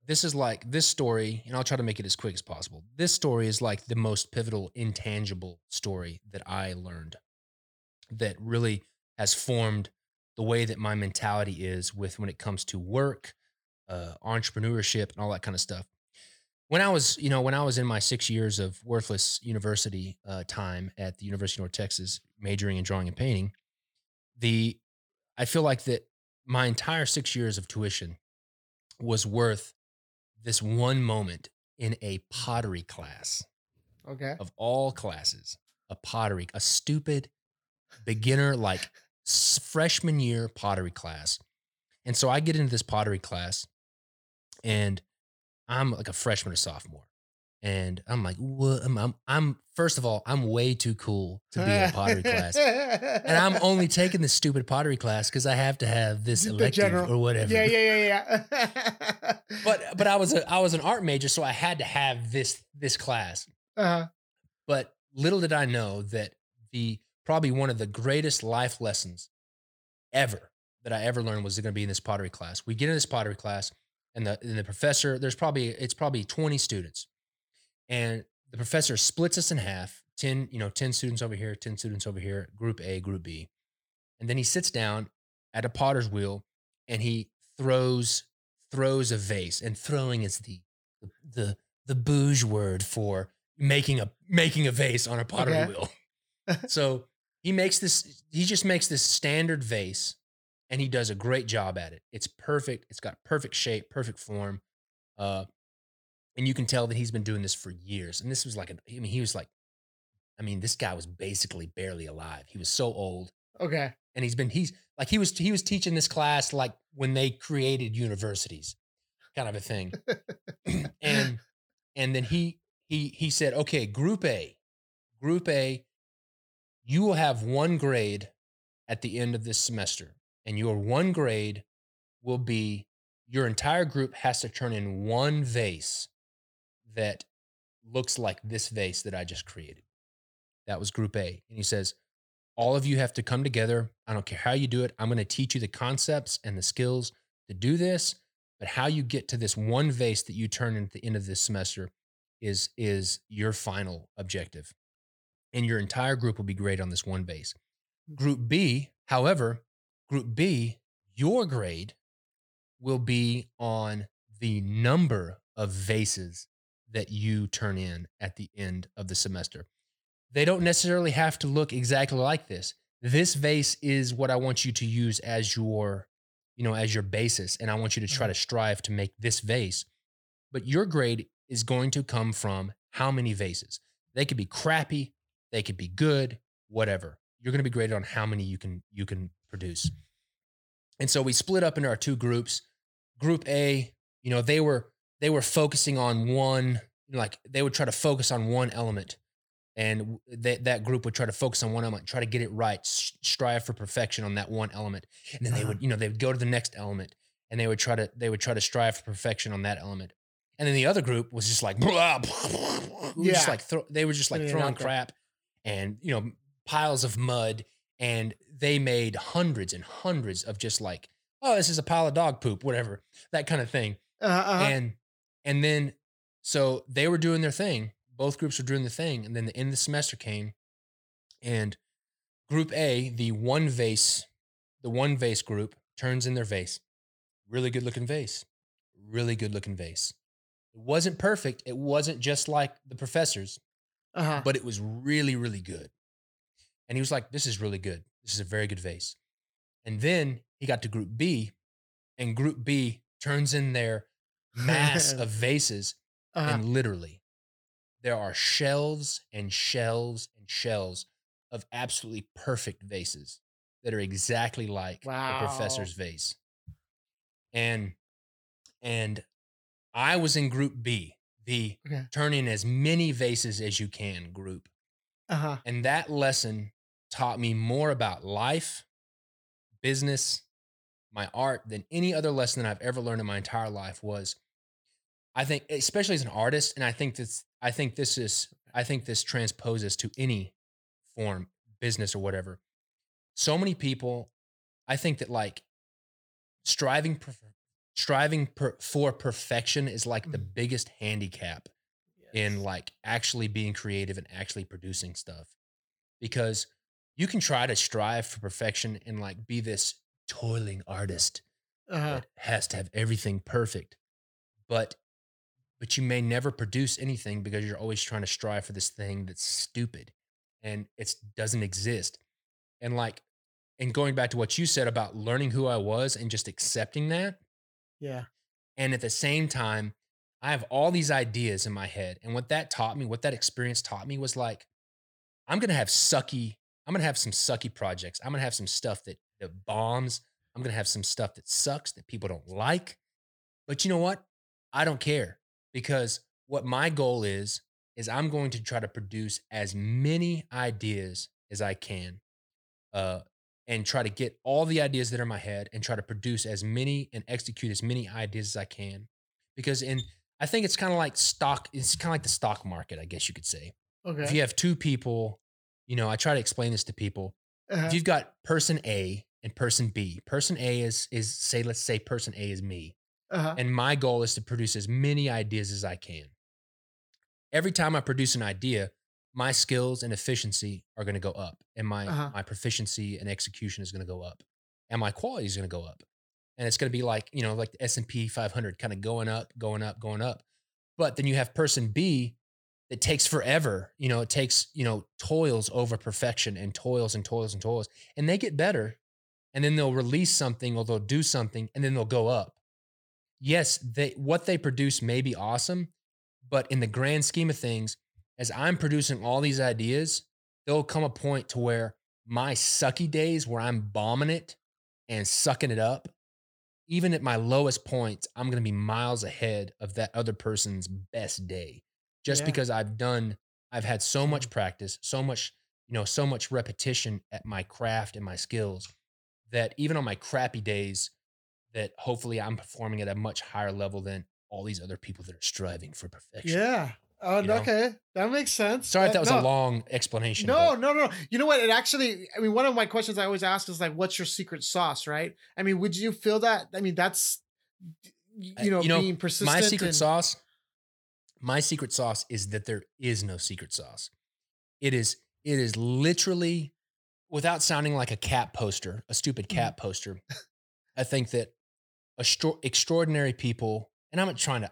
this story, and I'll try to make it as quick as possible. This story is like the most pivotal intangible story that I learned, that really has formed the way that my mentality is when it comes to work, entrepreneurship, and all that kind of stuff. When I was in my 6 years of worthless university time at the University of North Texas, majoring in drawing and painting, I feel like that my entire 6 years of tuition was worth this one moment in a pottery class. Okay. Of all classes, a stupid beginner, like freshman year pottery class. And so I get into this pottery class, and I'm like a freshman or sophomore, and I'm like, what? I'm first of all, I'm way too cool to be in a pottery class, and I'm only taking this stupid pottery class because I have to have this elective or whatever. Yeah. But I was an art major, so I had to have this class. Uh-huh. But little did I know that probably one of the greatest life lessons ever that I ever learned was going to be in this pottery class. We get in this pottery class. And the professor, it's probably 20 students, and the professor splits us in half, 10 students over here, 10 students over here, group A, group B. And then he sits down at a potter's wheel, and he throws a vase, and throwing is the bouge word for making a vase on a potter's wheel. So he just makes this standard vase. And he does a great job at it. It's perfect. It's got perfect shape, perfect form. And you can tell that he's been doing this for years. And this was like, this guy was basically barely alive. He was so old. Okay. And he was teaching this class like when they created universities, kind of a thing. And then he said, okay, group A, you will have one grade at the end of this semester. And your one grade will be, your entire group has to turn in one vase that looks like this vase that I just created. That was group A. And he says, all of you have to come together. I don't care how you do it. I'm going to teach you the concepts and the skills to do this. But how you get to this one vase that you turn in at the end of this semester is your final objective. and your entire group will be graded on this one base. Group B, however, Group B, your grade will be on the number of vases that you turn in at the end of the semester. They don't necessarily have to look exactly like this. This vase is what I want you to use as your, you know, as your basis, and I want you to try to strive to make this vase. But your grade is going to come from how many vases. They could be crappy, they could be good, whatever. You're going to be graded on how many you can produce. And so we split up into our two groups. Group A, you know, they were focusing on one, like they would try to focus on one element, and that group would try to focus on one element, try to get it right, strive for perfection on that one element. And then they would go to the next element, and they would try to strive for perfection on that element. And then the other group was just like, blah, blah, blah, blah. Yeah. Just like they were just like throwing crap and, you know, piles of mud. And they made hundreds and hundreds of just like, oh, this is a pile of dog poop, whatever, that kind of thing. Uh-huh. And then, so they were doing their thing. Both groups were doing the thing. And then the end of the semester came, and Group A, the one vase group turns in their vase. Really good looking vase. It wasn't perfect. It wasn't just like the professor's, uh-huh, but it was really, really good. And he was like, this is really good. This is a very good vase. And then he got to Group B, and Group B turns in their mass of vases. Uh-huh. And literally there are shelves and shelves and shelves of absolutely perfect vases that are exactly like a professor's vase. And I was in Group B, the turn in as many vases as you can group. Uh-huh. And that lesson taught me more about life, business, my art than any other lesson that I've ever learned in my entire life was, I think, especially as an artist, and I think this transposes to any form, business or whatever. So many people, I think that like striving for perfection is like the biggest handicap in like actually being creative and actually producing stuff, because you can try to strive for perfection and like be this toiling artist, uh-huh, that has to have everything perfect, but you may never produce anything because you're always trying to strive for this thing that's stupid and it doesn't exist. And like, and going back to what you said about learning who I was and just accepting that. Yeah. And at the same time, I have all these ideas in my head. And what that taught me, what that experience taught me was like, I'm going to have some sucky projects. I'm going to have some stuff that bombs. I'm going to have some stuff that sucks, that people don't like. But you know what? I don't care, because what my goal is I'm going to try to produce as many ideas as I can, and try to get all the ideas that are in my head and try to produce as many and execute as many ideas as I can. Because I think it's kind of like the stock market, I guess you could say. Okay. If you have two people, you know, I try to explain this to people. Uh-huh. If you've got person A and person B, person A is, let's say person A is me. Uh-huh. And my goal is to produce as many ideas as I can. Every time I produce an idea, my skills and efficiency are going to go up, and my proficiency and execution is going to go up, and my quality is going to go up. And it's going to be like, you know, like the S&P 500 kind of going up. But then you have person B that takes forever. You know, it takes, you know, toils over perfection and toils. And they get better, and then they'll release something or they'll do something, and then they'll go up. Yes, what they produce may be awesome, but in the grand scheme of things, as I'm producing all these ideas, there'll come a point to where my sucky days where I'm bombing it and sucking it up, even at my lowest points, I'm going to be miles ahead of that other person's best day, just because I've had so much practice, so much repetition at my craft and my skills, that even on my crappy days, that hopefully I'm performing at a much higher level than all these other people that are striving for perfection. Yeah. Oh, you know? Okay. That makes sense. Sorry if that was a long explanation. No. You know what? It actually, I mean, one of my questions I always ask is like, what's your secret sauce, right? I mean, would you feel that? I mean, that's, you know, being persistent. My secret sauce is that there is no secret sauce. It is It is literally, without sounding like a cat poster, a stupid cat poster, I think that extraordinary people, and I'm not trying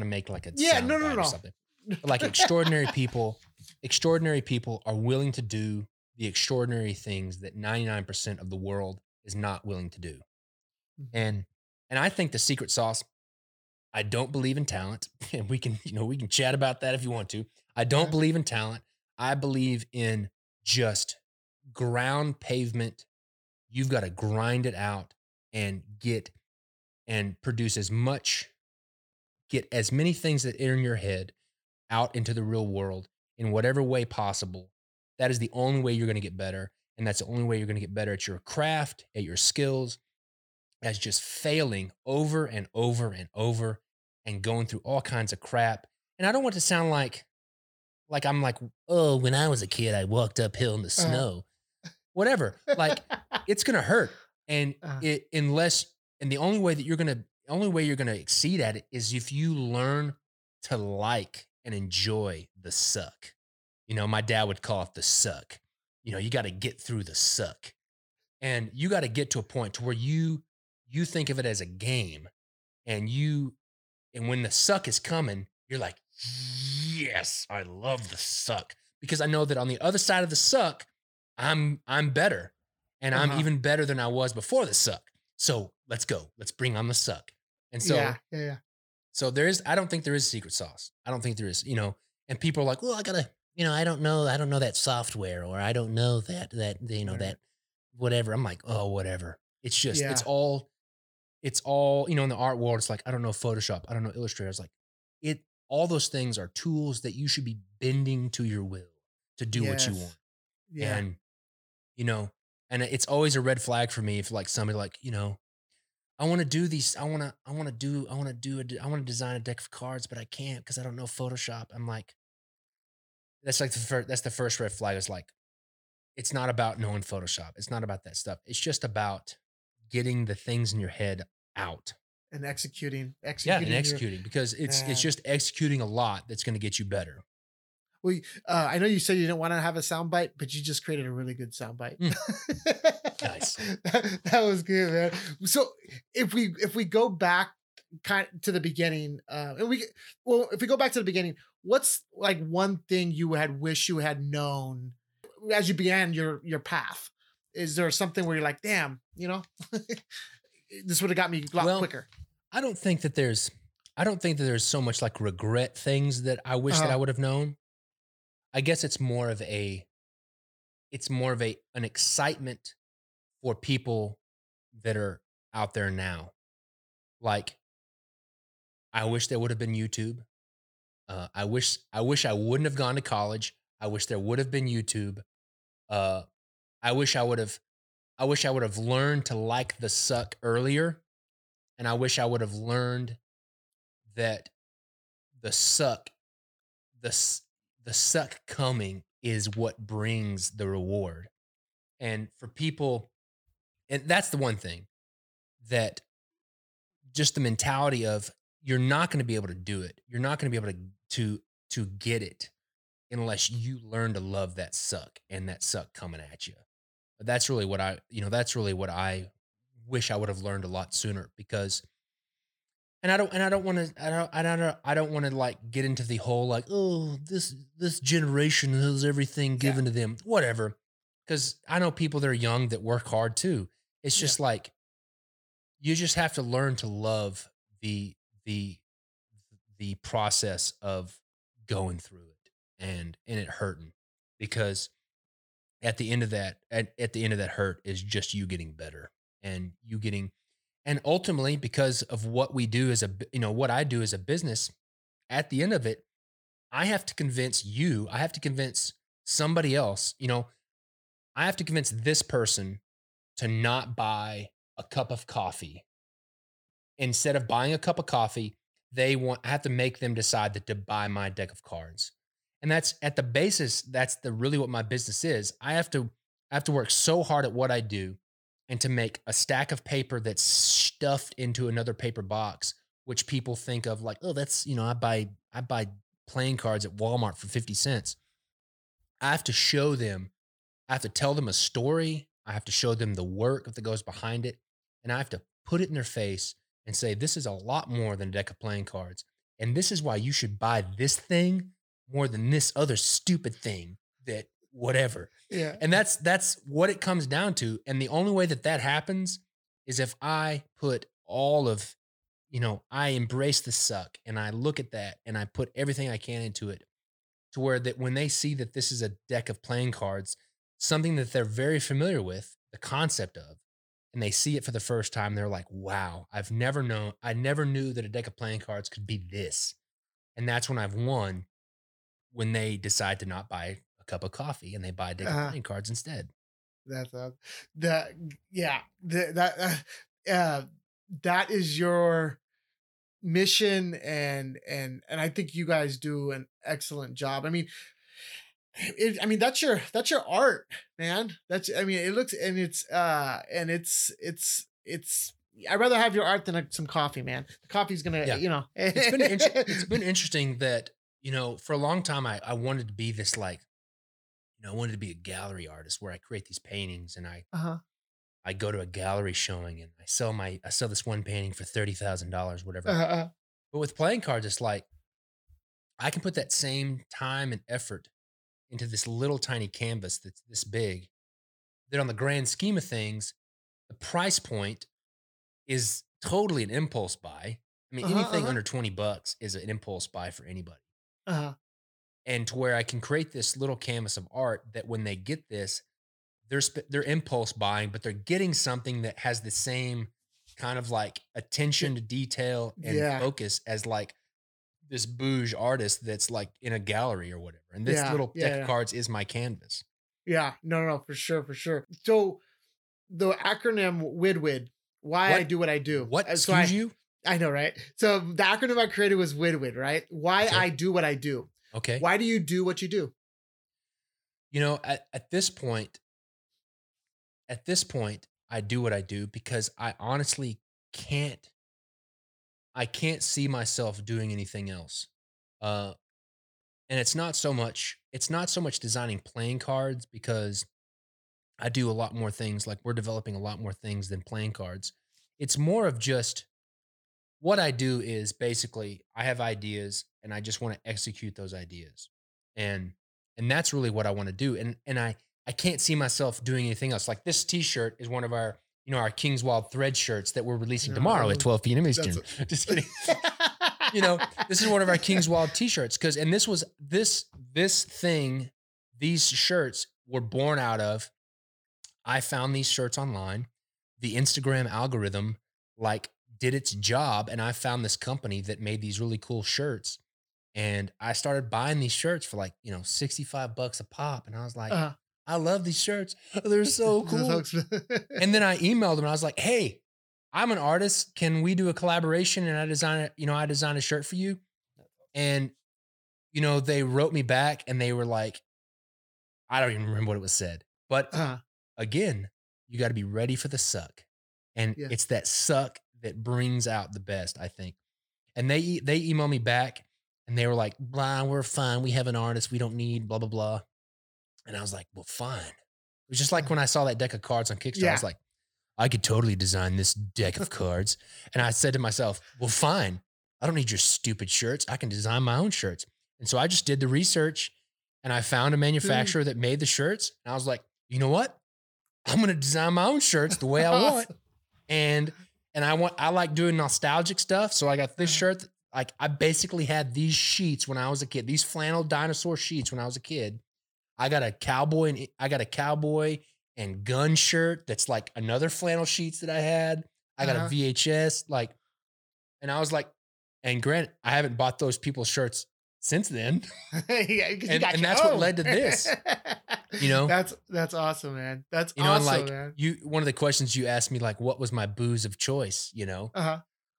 to make like a sound or something, but like extraordinary people are willing to do the extraordinary things that 99% of the world is not willing to do. And I think the secret sauce, I don't believe in talent, and we can chat about that if you want to. I don't believe in talent. I believe in just ground pavement. You've got to grind it out and produce as much, get as many things that are in your head out into the real world in whatever way possible. That is the only way you're going to get better. And that's the only way you're going to get better at your craft, at your skills, as just failing over and over and over and going through all kinds of crap. And I don't want to sound like I'm like, oh, when I was a kid, I walked uphill in the snow, whatever. Like it's going to hurt. And the only way that you're going to exceed at it is if you learn to like and enjoy the suck. You know, my dad would call it the suck. You know, you got to get through the suck, and you got to get to a point to where you think of it as a game, and when the suck is coming, you're like, yes, I love the suck, because I know that on the other side of the suck, I'm better, and I'm even better than I was before the suck. So let's go. Let's bring on the suck. And so, so I don't think there is secret sauce. I don't think there is, you know, and people are like, well, I gotta, you know, I don't know that software, or I don't know that, you know, that whatever. I'm like, oh, whatever. It's just, it's all, you know, in the art world, it's like, I don't know Photoshop. I don't know Illustrator. It's like all those things are tools that you should be bending to your will to do what you want. Yeah. And, you know, and it's always a red flag for me if like somebody like, you know, I want to do these. I want to design a deck of cards, but I can't because I don't know Photoshop. I'm like, that's the first red flag. It's like, it's not about knowing Photoshop. It's not about that stuff. It's just about getting the things in your head out and executing, because it's just executing a lot that's going to get you better. Well, I know you said you didn't want to have a soundbite, but you just created a really good soundbite. Nice. That was good, man. So if we go back kind of to the beginning, what's like one thing you had wish you had known as you began your path? Is there something where you're like, damn, you know, this would have got me a lot quicker? I don't think that there's so much like regret things that I wish that I would have known. I guess it's more of an excitement for people that are out there now. Like, I wish there would have been YouTube. I wish I wouldn't have gone to college. I wish there would have been YouTube. I wish I would have learned to like the suck earlier. And I wish I would have learned that the suck coming is what brings the reward. And for people, and that's the one thing, that just the mentality of you're not going to be able to do it. You're not going to be able to get it unless you learn to love that suck and that suck coming at you. But that's really what I wish I would have learned a lot sooner, because I don't want to like get into the whole like, oh, this generation has everything given to them, whatever. Because I know people that are young that work hard too. It's just like, you just have to learn to love the process of going through it and it hurting, because at the end of that, at the end of that hurt is just you getting better and you getting. And ultimately, because of what we do what I do as a business, at the end of it, I have to convince somebody else, you know, I have to convince this person to not buy a cup of coffee. Instead of buying a cup of coffee, I have to make them decide that to buy my deck of cards. And that's at the basis, really what my business is. I have to work so hard at what I do, and to make a stack of paper that's stuffed into another paper box, which people think of like, oh, that's, you know, I buy playing cards at Walmart for 50 cents. I have to show them, I have to tell them a story. I have to show them the work that goes behind it. And I have to put it in their face and say, this is a lot more than a deck of playing cards. And this is why you should buy this thing more than this other stupid thing that whatever. Yeah. And that's what it comes down to. And the only way that that happens is if I put all of, you know, I embrace the suck and I look at that and I put everything I can into it to where that when they see that this is a deck of playing cards, something that they're very familiar with, the concept of, and they see it for the first time, they're like, wow, I never knew that a deck of playing cards could be this. And that's when I've won, when they decide to not buy a cup of coffee and they buy a deck of playing cards instead. That's that is your mission, and I think you guys do an excellent job. I mean, that's your art, man. It looks, and it's I'd rather have your art than some coffee, man. The coffee's gonna, you know. It's been interesting that, you know, for a long time I wanted to be this, like, you know, I wanted to be a gallery artist where I create these paintings and I go to a gallery showing and I sell this one painting for $30,000, whatever. But with playing cards, it's like I can put that same time and effort into this little tiny canvas that's this big, that on the grand scheme of things, the price point is totally an impulse buy. I mean, anything under $20 is an impulse buy for anybody. And to where I can create this little canvas of art that when they get this, they're impulse buying, but they're getting something that has the same kind of like attention to detail and focus as like this bouge artist that's like in a gallery or whatever. And this little deck of cards is my canvas. Yeah, no, for sure. So the acronym WIDWID, why I do what I do. What? Excuse you? I know, right? So the acronym I created was WIDWID, right? Why I do what I do. Okay. Why do you do what you do? You know, at this point, I do what I do because I honestly can't see myself doing anything else. And it's not so much designing playing cards, because I do a lot more things, like we're developing a lot more things than playing cards. It's more of just what I do is basically I have ideas and I just want to execute those ideas. And that's really what I want to do. And I can't see myself doing anything else. Like this t-shirt is one of our, you know, our King's Wild Thread shirts that we're releasing tomorrow at 12 p.m. Eastern. Just kidding. You know, this is one of our King's Wild t-shirts. And this was this thing, these shirts were born out of, I found these shirts online. The Instagram algorithm like did its job. And I found this company that made these really cool shirts. And I started buying these shirts for like, you know, $65 a pop. And I was like, I love these shirts. They're so cool. And then I emailed them and I was like, hey, I'm an artist. Can we do a collaboration? And I designed a shirt for you. And, you know, they wrote me back and they were like, I don't even remember what it was said, but again, you got to be ready for the suck. And it's that suck that brings out the best, I think. And they emailed me back and they were like, blah, we're fine. We have an artist. We don't need blah, blah, blah. And I was like, well, fine. It was just like when I saw that deck of cards on Kickstarter, I was like, I could totally design this deck of cards. And I said to myself, well, fine. I don't need your stupid shirts. I can design my own shirts. And so I just did the research and I found a manufacturer that made the shirts. And I was like, you know what? I'm going to design my own shirts the way I want. And I like doing nostalgic stuff. So I got this shirt. Like I basically had these sheets when I was a kid, these flannel dinosaur sheets when I was a kid. I got a cowboy and gun shirt that's like another flannel sheets that I had. I got a VHS, like, and I was like, and granted, I haven't bought those people's shirts since then. And that's what led to this. You know, that's awesome, man. That's, you know, awesome, like, man. You, one of the questions you asked me, like, what was my booze of choice? You know,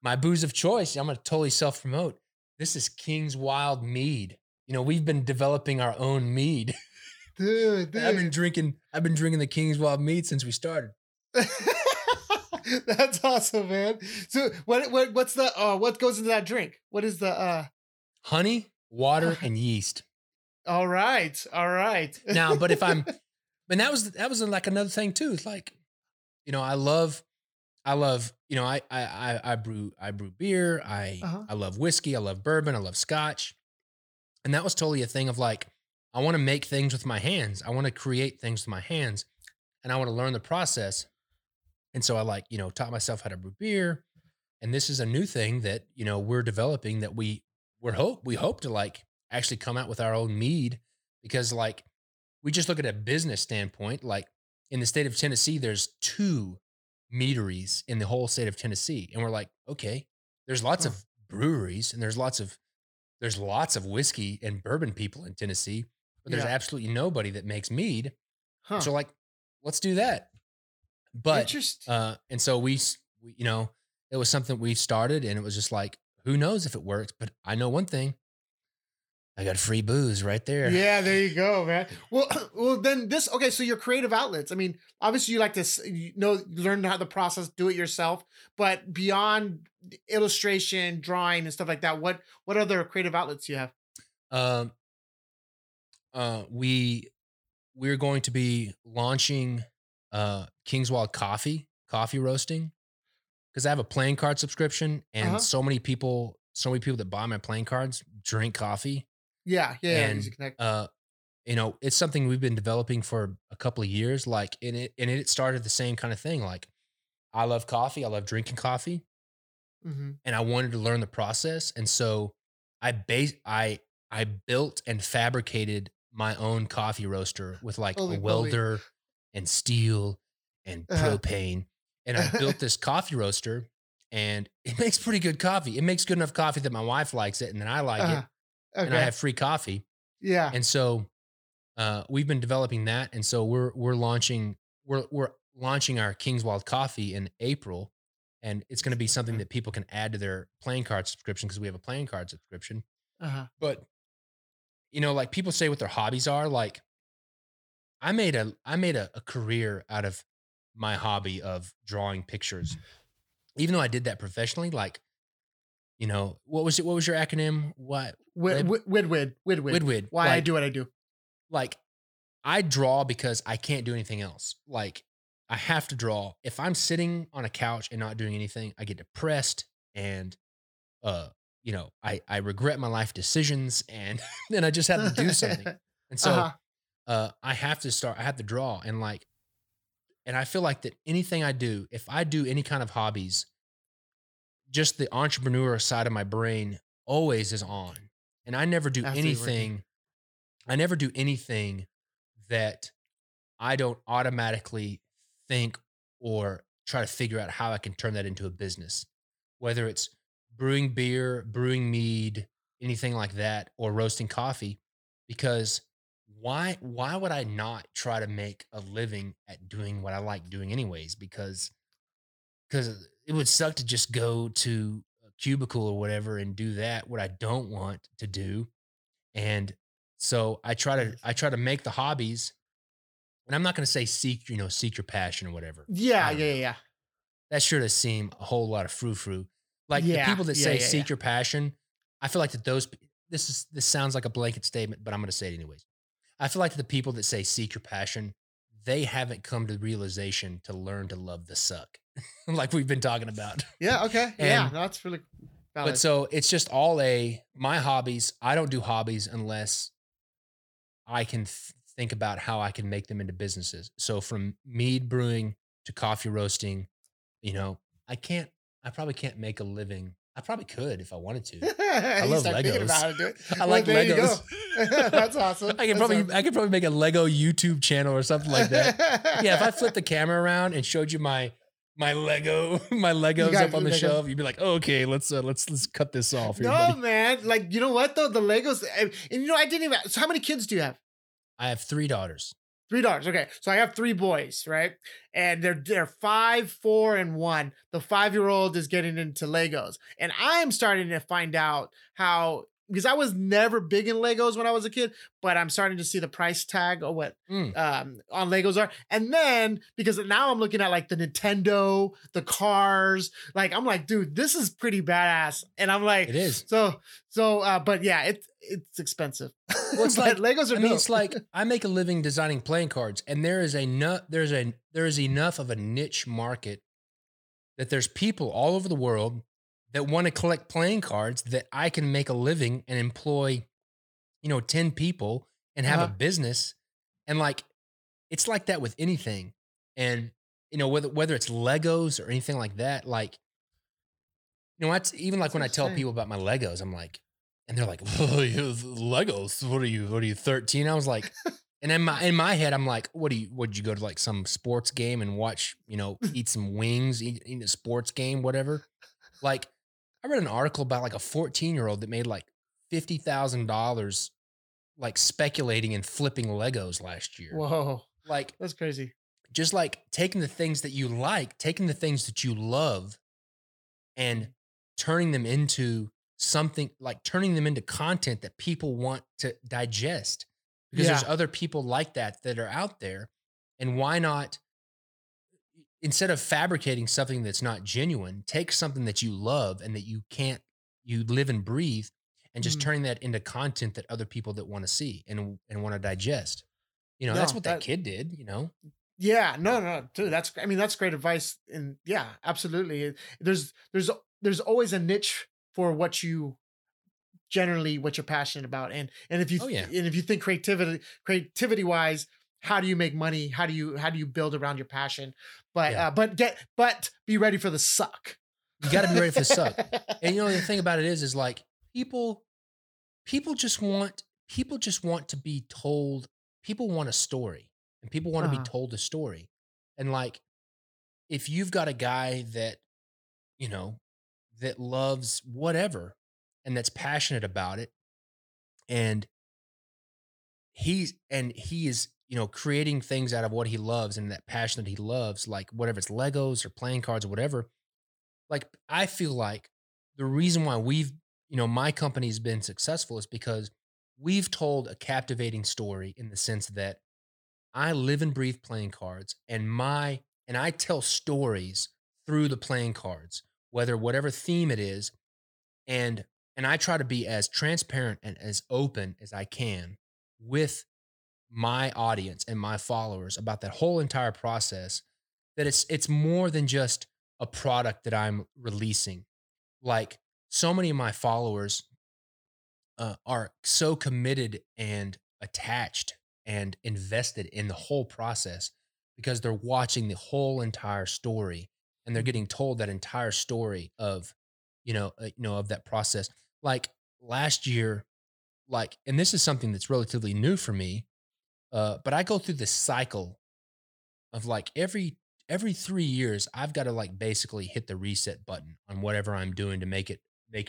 my booze of choice. I'm gonna totally self promote. This is King's Wild Mead. You know, we've been developing our own mead. Dude. I've been drinking the King's Wild Mead since we started. That's awesome, man. So what's the what goes into that drink? What is the honey, water, and yeast? All right. All right. Now, but if I'm, and that was like another thing too. It's like, you know, I love, you know, I brew beer. I love whiskey. I love bourbon. I love scotch. And that was totally a thing of like, I want to make things with my hands. I want to create things with my hands, and I want to learn the process. And so I like, you know, taught myself how to brew beer. And this is a new thing that, you know, we're developing that we hope to like actually come out with our own mead, because like, we just look at a business standpoint, like in the state of Tennessee, there's 2 meaderies in the whole state of Tennessee. And we're like, okay, there's lots of breweries and there's lots of whiskey and bourbon people in Tennessee, but there's absolutely nobody that makes mead. Huh. So like, let's do that. But, and so we, you know, it was something we started, and it was just like, who knows if it works, but I know one thing. I got free booze right there. Yeah, there you go, man. Well, then this, okay, so your creative outlets. I mean, obviously you like to, you know, learn how the process, do it yourself, but beyond illustration, drawing, and stuff like that, what other creative outlets do you have? We're going to be launching King's Wild coffee roasting, because I have a playing card subscription, and so many people that buy my playing cards drink coffee. Yeah. And, you know, it's something we've been developing for a couple of years. Like, and it started the same kind of thing. Like, I love coffee. I love drinking coffee, and I wanted to learn the process. And so I built and fabricated my own coffee roaster with like a welder and steel and propane. And I built this coffee roaster, and it makes pretty good coffee. It makes good enough coffee that my wife likes it, and then I like it, and I have free coffee. Yeah. And so we've been developing that, and so we're launching our King's Wild coffee in April, and it's going to be something that people can add to their playing card subscription, because we have a playing card subscription. But you know, like people say what their hobbies are. Like I made a career out of my hobby of drawing pictures. Even though I did that professionally, like, you know, what was it? What was your acronym? What? WIDWID. Why I do what I do. Like, I draw because I can't do anything else. Like, I have to draw. If I'm sitting on a couch and not doing anything, I get depressed, and, you know, I regret my life decisions, and then I just have to do something. And so I have to draw, and like, and I feel like that anything I do, if I do any kind of hobbies, just the entrepreneur side of my brain always is on. And I never do anything that I don't automatically think or try to figure out how I can turn that into a business, whether it's brewing beer, brewing mead, anything like that, or roasting coffee, because why would I not try to make a living at doing what I like doing anyways? Because it would suck to just go to a cubicle or whatever and do that, what I don't want to do. And so I try to make the hobbies, and I'm not going to say seek your passion or whatever. Yeah. That's sure to seem a whole lot of frou-frou. Like the people that say seek your passion, I feel like that this sounds like a blanket statement, but I'm going to say it anyways. I feel like the people that say seek your passion, they haven't come to the realization to learn to love the suck, like we've been talking about. Yeah. Okay. Yeah. That's really valid. But so it's just my hobbies. I don't do hobbies unless I can think about how I can make them into businesses. So from mead brewing to coffee roasting, you know, I probably can't make a living. I probably could if I wanted to. I love Legos. About how to do it. I like Legos. That's awesome. I could probably make a Lego YouTube channel or something like that. Yeah, if I flipped the camera around and showed you my Legos up on the shelf, you'd be like, oh, "Okay, let's cut this off." Here, no, buddy. Man. Like, you know what though? The Legos, and you know, I didn't even. So, how many kids do you have? I have 3 daughters. 3 daughters. Okay, so I have 3 boys, right? And they're 5, 4, and 1. The 5-year-old is getting into Legos, and I am starting to find out how because I was never big in Legos when I was a kid, but I'm starting to see the price tag or what on Legos are. And then because now I'm looking at like the Nintendo, the cars, like I'm like, dude, this is pretty badass. And I'm like, it is. But yeah, it's expensive. Well, it's like Legos are. I mean, it's like I make a living designing playing cards, and there is enough of a niche market that there's people all over the world that want to collect playing cards that I can make a living and employ, 10 people and have a business. And like, it's like that with anything. And, whether it's Legos or anything like that, like, that's even like when I tell people about my Legos, I'm like, and they're like, Legos, what are you 13? I was like, and in my head, I'm like, would you go to like some sports game and watch, eat some wings, eat a sports game, whatever. Like, I read an article about like a 14-year-old that made like $50,000 like speculating and flipping Legos last year. Whoa. Like, that's crazy. Just like taking the things that you like, taking the things that you love and turning them into something, like turning them into content that people want to digest because there's other people like that are out there. And why not, instead of fabricating something that's not genuine, take something that you love and that you live and breathe and just turning that into content that other people that want to see and want to digest. That's what that kid did, Yeah, no, dude, that's great advice. And yeah, absolutely. There's always a niche for what you're passionate about. And if you, and if you think creativity wise, how do you make money? How do you build around your passion? But be ready for the suck. You got to be ready for the suck. And the thing about it is like people just want to be told. People want a story, and people want to be told a story. And like, if you've got a guy that that loves whatever, and that's passionate about it, and he is. Creating things out of what he loves and that passion that he loves, like whatever it's Legos or playing cards or whatever. Like, I feel like the reason why my company's been successful is because we've told a captivating story in the sense that I live and breathe playing cards and I tell stories through the playing cards, whatever theme it is. And I try to be as transparent and as open as I can with my audience and my followers about that whole entire process, that it's more than just a product that I'm releasing. Like, so many of my followers are so committed and attached and invested in the whole process because they're watching the whole entire story and they're getting told that entire story of, of that process. Like last year, like, and this is something that's relatively new for me, but I go through this cycle of like every 3 years, I've got to like basically hit the reset button on whatever I'm doing to make it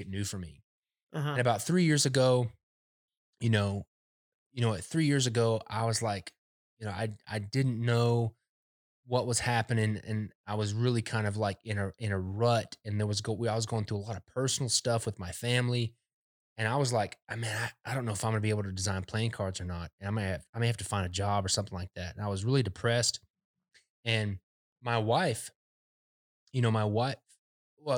new for me. Uh-huh. And about 3 years ago, I was like, I didn't know what was happening, and I was really kind of like in a rut, and I was going through a lot of personal stuff with my family. And I was like, I don't know if I'm going to be able to design playing cards or not. And I may have to find a job or something like that. And I was really depressed. And my wife, well,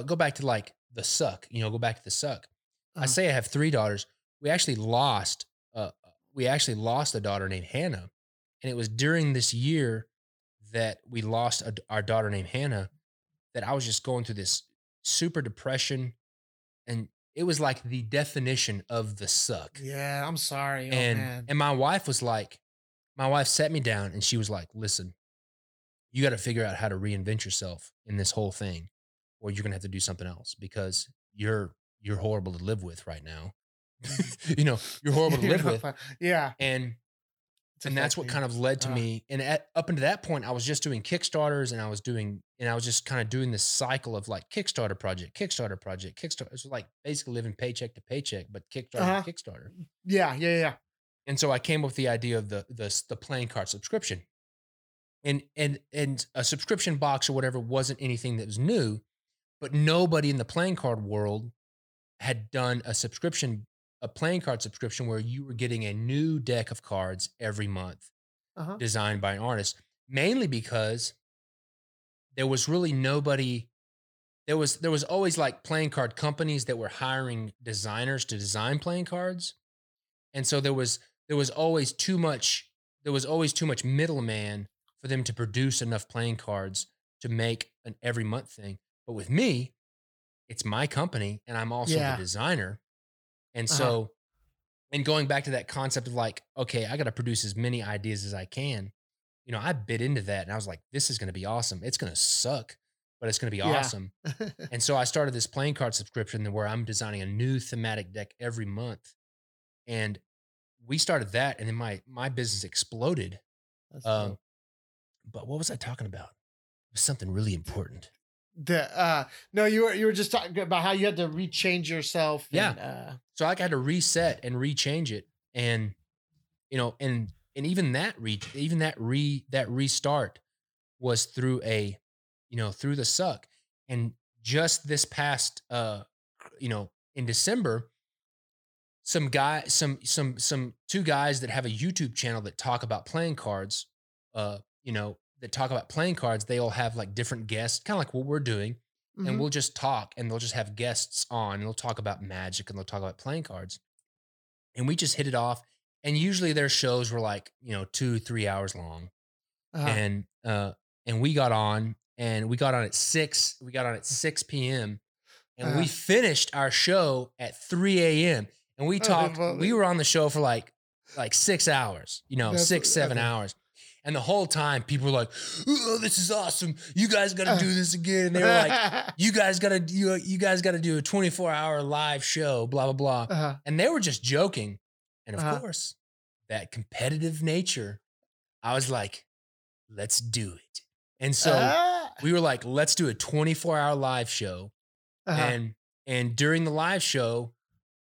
go back to like the suck, go back to the suck. Uh-huh. I say I have three daughters. We actually lost a daughter named Hannah. And it was during this year that we lost our daughter named Hannah that I was just going through this super depression, and it was like the definition of the suck. Yeah, I'm sorry. And my wife sat me down and she was like, listen, you got to figure out how to reinvent yourself in this whole thing, or you're going to have to do something else because you're horrible to live with right now. You're horrible to live with. Yeah. And that's what kind of led to me. And up until that point, I was just doing Kickstarters, and I was just kind of doing this cycle of like Kickstarter project. It was like basically living paycheck to paycheck, but Kickstarter. Yeah. And so I came up with the idea of the playing card subscription, and a subscription box or whatever wasn't anything that was new, but nobody in the playing card world had done a subscription a playing card subscription where you were getting a new deck of cards every month designed by an artist, mainly because there was really nobody. There was always like playing card companies that were hiring designers to design playing cards. And so there was always too much middleman for them to produce enough playing cards to make an every month thing. But with me, it's my company and I'm also the designer. And so, and going back to that concept of like, okay, I got to produce as many ideas as I can. You know, I bit into that and I was like, this is going to be awesome. It's going to suck, but it's going to be awesome. And so I started this playing card subscription where I'm designing a new thematic deck every month. And we started that. And then my business exploded. Cool. But what was I talking about? It was something really important. You were just talking about how you had to rechange yourself. So I had to reset and rechange it, and you know, and even that restart was through through the suck. And just this past in December, two guys that have a YouTube channel that talk about playing cards, that talk about playing cards, they all have like different guests, kind of like what we're doing. Mm-hmm. And we'll just talk and they'll just have guests on and they'll talk about magic and they'll talk about playing cards. And we just hit it off. And usually their shows were like, 2-3 hours long. Uh-huh. And we got on at 6 p.m. and we finished our show at 3 a.m. And we talked, we were on the show for like 6 hours, 6-7 hours. And the whole time, people were like, oh, "This is awesome! You guys got to do this again." And they were like, "You guys got to do a 24-hour live show." Blah blah blah. Uh-huh. And they were just joking. And of course, that competitive nature, I was like, "Let's do it." And so we were like, "Let's do a 24-hour live show." Uh-huh. And during the live show,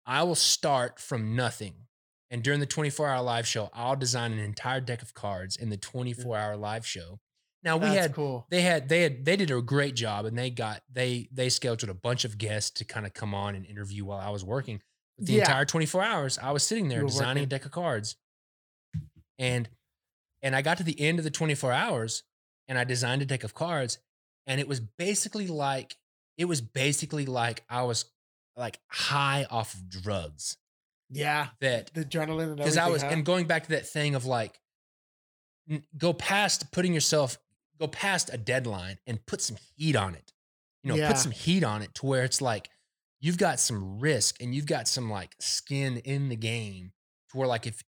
I will start from nothing. And during the 24-hour live show, I'll design an entire deck of cards in the 24-hour live show. Now we they did a great job, and they scheduled a bunch of guests to kind of come on and interview while I was working. But the entire 24 hours, I was sitting there designing a deck of cards. And I got to the end of the 24 hours and I designed a deck of cards, and it was basically like I was like high off of drugs. Yeah, that the adrenaline, because and going back to that thing of like, go past a deadline and put some heat on it, put some heat on it to where it's like you've got some risk and you've got some like skin in the game to where like if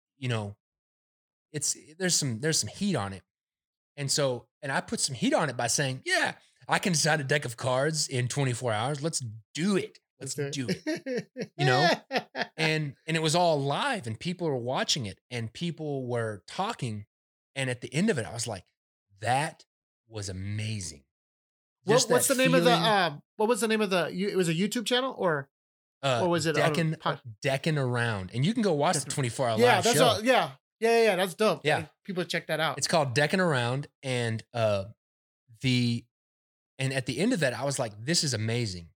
there's some heat on it, and I put some heat on it by saying, yeah, I can design a deck of cards in 24 hours. Let's do it. Let's do it, and it was all live and people were watching it and people were talking. And at the end of it, I was like, that was amazing. What was the name of the, it was a YouTube channel or was it Decking Around? And you can go watch the 24-hour live show. Yeah. That's dope. Yeah. Like, people check that out. It's called Decking Around. And, and at the end of that, I was like, this is amazing.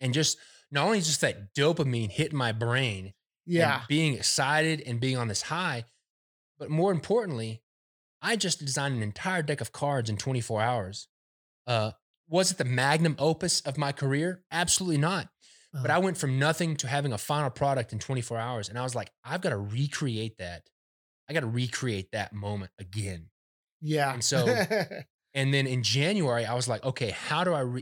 And just, not only just that dopamine hit my brain, and being excited and being on this high, but more importantly, I just designed an entire deck of cards in 24 hours. Was it the magnum opus of my career? Absolutely not. Uh-huh. But I went from nothing to having a final product in 24 hours. And I was like, I've got to recreate that. I got to recreate that moment again. Yeah. And so, and then in January, I was like, okay, how do I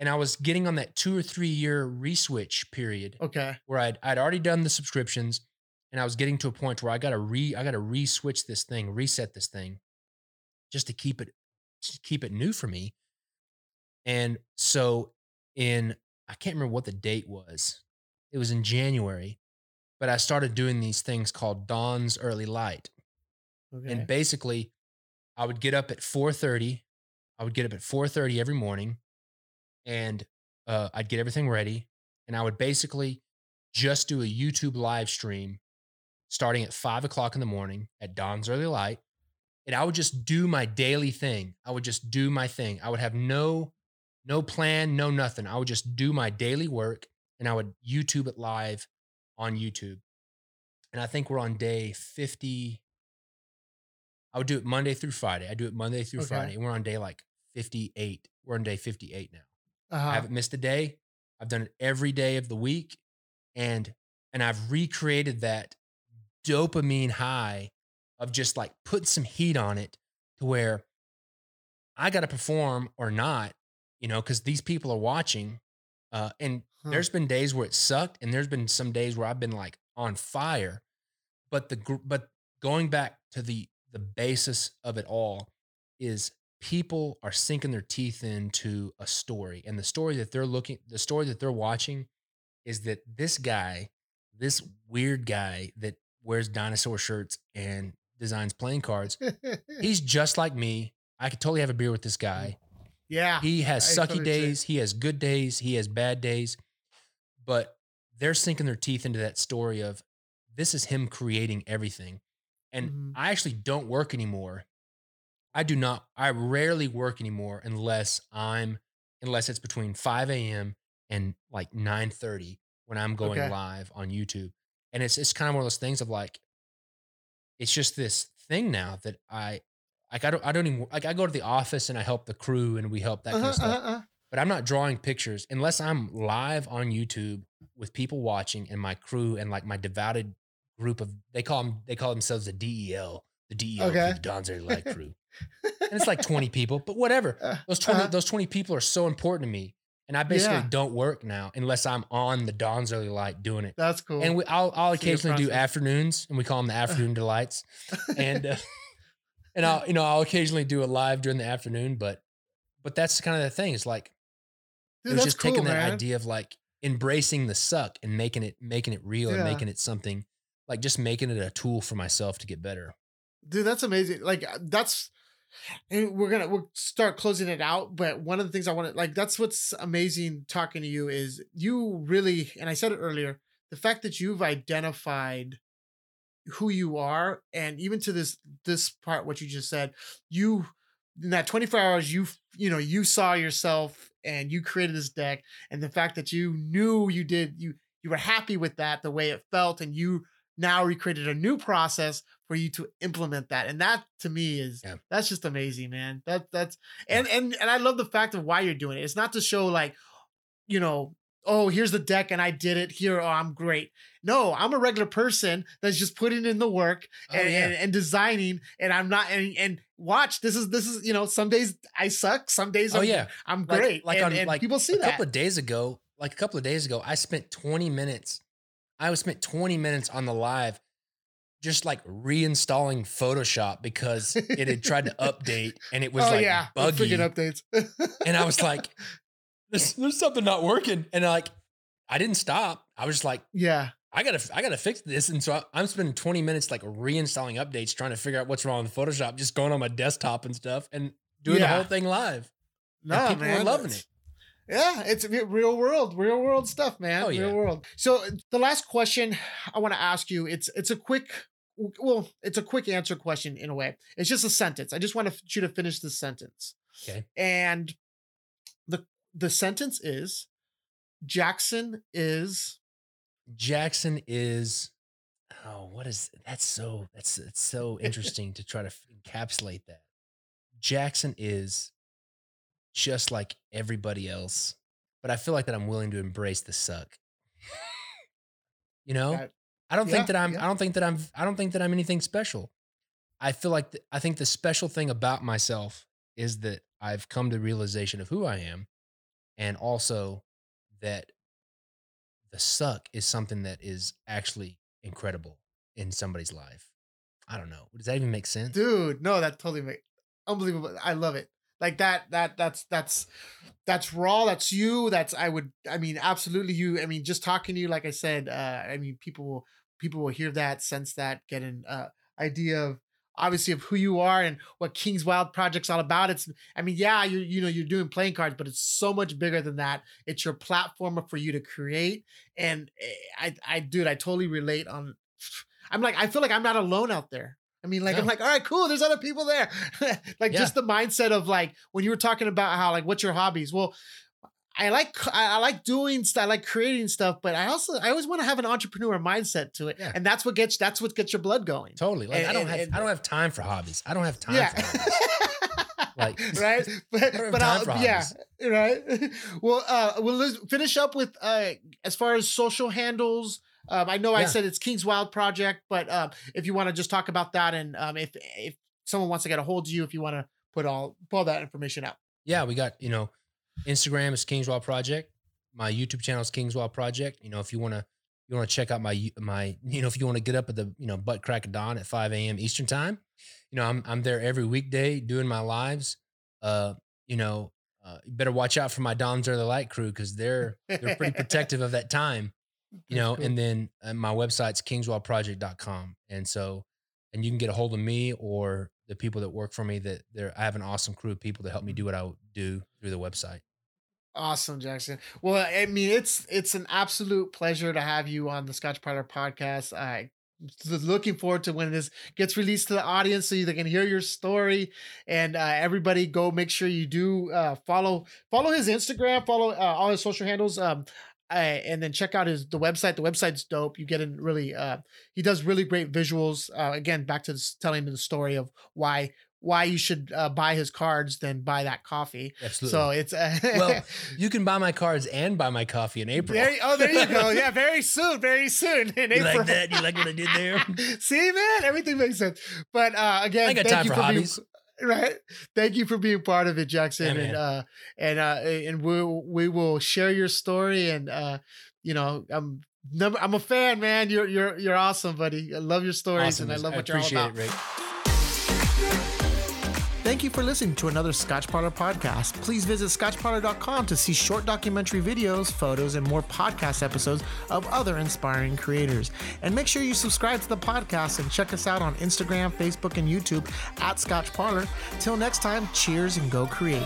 and I was getting on that 2 or 3 year reswitch period, where I'd already done the subscriptions, and I was getting to a point where I got to reswitch this thing, reset this thing, just to keep it new for me. And so I can't remember what the date was. It was in January, but I started doing these things called Dawn's Early Light, and basically, I would get up at 4:30. I would get up at 4:30 every morning. And I'd get everything ready, and I would basically just do a YouTube live stream starting at 5:00 in the morning at Dawn's Early Light. And I would just do my daily thing. I would just do my thing. I would have no plan, no nothing. I would just do my daily work, and I would YouTube it live on YouTube. And I think we're on day 50. I would do it Monday through Friday. I do it Monday through Friday. We're on day like 58. We're on day 58 now. I haven't missed a day. I've done it every day of the week. And I've recreated that dopamine high of just like put some heat on it to where I got to perform or not, you know, because these people are watching. There's been days where it sucked, and there's been some days where I've been like on fire. But going back to the basis of it all is people are sinking their teeth into a story, and the story that they're watching is that this guy, this weird guy that wears dinosaur shirts and designs playing cards, he's just like me. I could totally have a beer with this guy. Yeah. He has sucky days. He has good days. He has bad days. But they're sinking their teeth into that story of this is him creating everything. And I actually don't work anymore. I rarely work anymore unless it's between 5 a.m. and like 9:30 when I'm going live on YouTube. And it's kind of one of those things of like, it's just this thing now that I go to the office and I help the crew and we help that kind of stuff. But I'm not drawing pictures unless I'm live on YouTube with people watching and my crew and like my devoted group of, they call themselves the DEL, the Dawn's Early Light crew. And it's like 20 people, but whatever. Those 20 people are so important to me. And I basically don't work now unless I'm on the Dawn's Early Light doing it. That's cool. And I'll occasionally do afternoons, and we call them the afternoon delights. And I'll occasionally do it live during the afternoon, but that's kind of the thing. It's like, dude, it was just taking that idea of like embracing the suck and making it real and making it something, like just making it a tool for myself to get better. Dude, that's amazing. Like we'll start closing it out. But one of the things I want to that's what's amazing talking to you is you really, and I said it earlier, the fact that you've identified who you are, and even to this part, what you just said, you in that 24 hours, you saw yourself and you created this deck, and the fact that you knew you were happy with that, the way it felt, and you now recreated a new process for you to implement that, and that to me is that's just amazing, man. And I love the fact of why you're doing it. It's not to show here's the deck and I did it here. Oh, I'm great. No, I'm a regular person that's just putting in the work and designing, and I'm not, and watch, this is, some days I suck. Some days I'm great. People see that. A couple of days ago, I spent 20 minutes. I spent 20 minutes on the live, just like reinstalling Photoshop because it had tried to update and it was buggy. Freaking updates. And I was like, there's something not working. And I didn't stop. I was just like, I gotta fix this. And so I'm spending 20 minutes like reinstalling updates, trying to figure out what's wrong with Photoshop, just going on my desktop and stuff and doing the whole thing live. No, and people are loving it. Yeah, it's real world stuff, man. Real world. So the last question I want to ask you, it's a quick answer question in a way. It's just a sentence. I just want you to finish this sentence. Okay. And the sentence is, Jackson is, that's so interesting to try to encapsulate that. Jackson is just like everybody else, but I feel like that I'm willing to embrace the suck. I don't think that I'm anything special. I feel like, I think the special thing about myself is that I've come to the realization of who I am. And also that the suck is something that is actually incredible in somebody's life. I don't know. Does that even make sense? Dude, no, that totally makes unbelievable. I love it. Like that's raw. That's you. Absolutely you. I mean, just talking to you, like I said, people will hear that, sense that, get an idea of, obviously, of who you are and what King's Wild Project's all about. You're doing playing cards, but it's so much bigger than that. It's your platform for you to create. And I totally relate on, I feel like I'm not alone out there. I'm like, all right, cool. There's other people there. Just the mindset of when you were talking about how, what's your hobbies? Well, I like doing stuff, I like creating stuff, but I always want to have an entrepreneur mindset to it. Yeah. And that's what gets your blood going. Totally. Like, I don't have time for hobbies. I don't have time for hobbies. Like, right. But yeah. Right. Well, we'll finish up with, as far as social handles, I know I said it's King's Wild Project, but, if you want to just talk about that, and, if someone wants to get a hold of you, if you want to put all that information out. Yeah. We got, Instagram is King's Wild Project. My YouTube channel is King's Wild Project. If you want to, check out my, if you want to get up at the, butt crack of dawn at 5 a.m. Eastern time, I'm there every weekday doing my lives. You better watch out for my Dawn's Early Light crew, because they're pretty protective of that time, Cool. And then my website's kingswildproject.com. And you can get a hold of me or the people that work for me. I have an awesome crew of people to help me do what I do through the website. Awesome, Jackson. Well, I mean, it's an absolute pleasure to have you on the Scotch Potter podcast. I looking forward to when this gets released to the audience so they can hear your story. And everybody go make sure you do follow his Instagram, follow all his social handles. And then check out the website. The website's dope. You get in really, he does really great visuals. Again, back to telling the story of why you should buy his cards than buy that coffee. Absolutely. So it's... well, you can buy my cards and buy my coffee in April. There you go. Yeah, very soon in April. You like that? You like what I did there? See, man, everything makes sense. But again, I got time for hobbies. Right. Thank you for being part of it, Jackson. Yeah, and we will share your story. And, I'm a fan, man. You're awesome, buddy. I love your stories, awesome, and I love what you're all about. Appreciate it, Rick. Thank you for listening to another Scotch Parlor podcast. Please visit scotchparlor.com to see short documentary videos, photos, and more podcast episodes of other inspiring creators. And make sure you subscribe to the podcast and check us out on Instagram, Facebook, and YouTube at Scotch Parlor. Till next time, cheers and go create.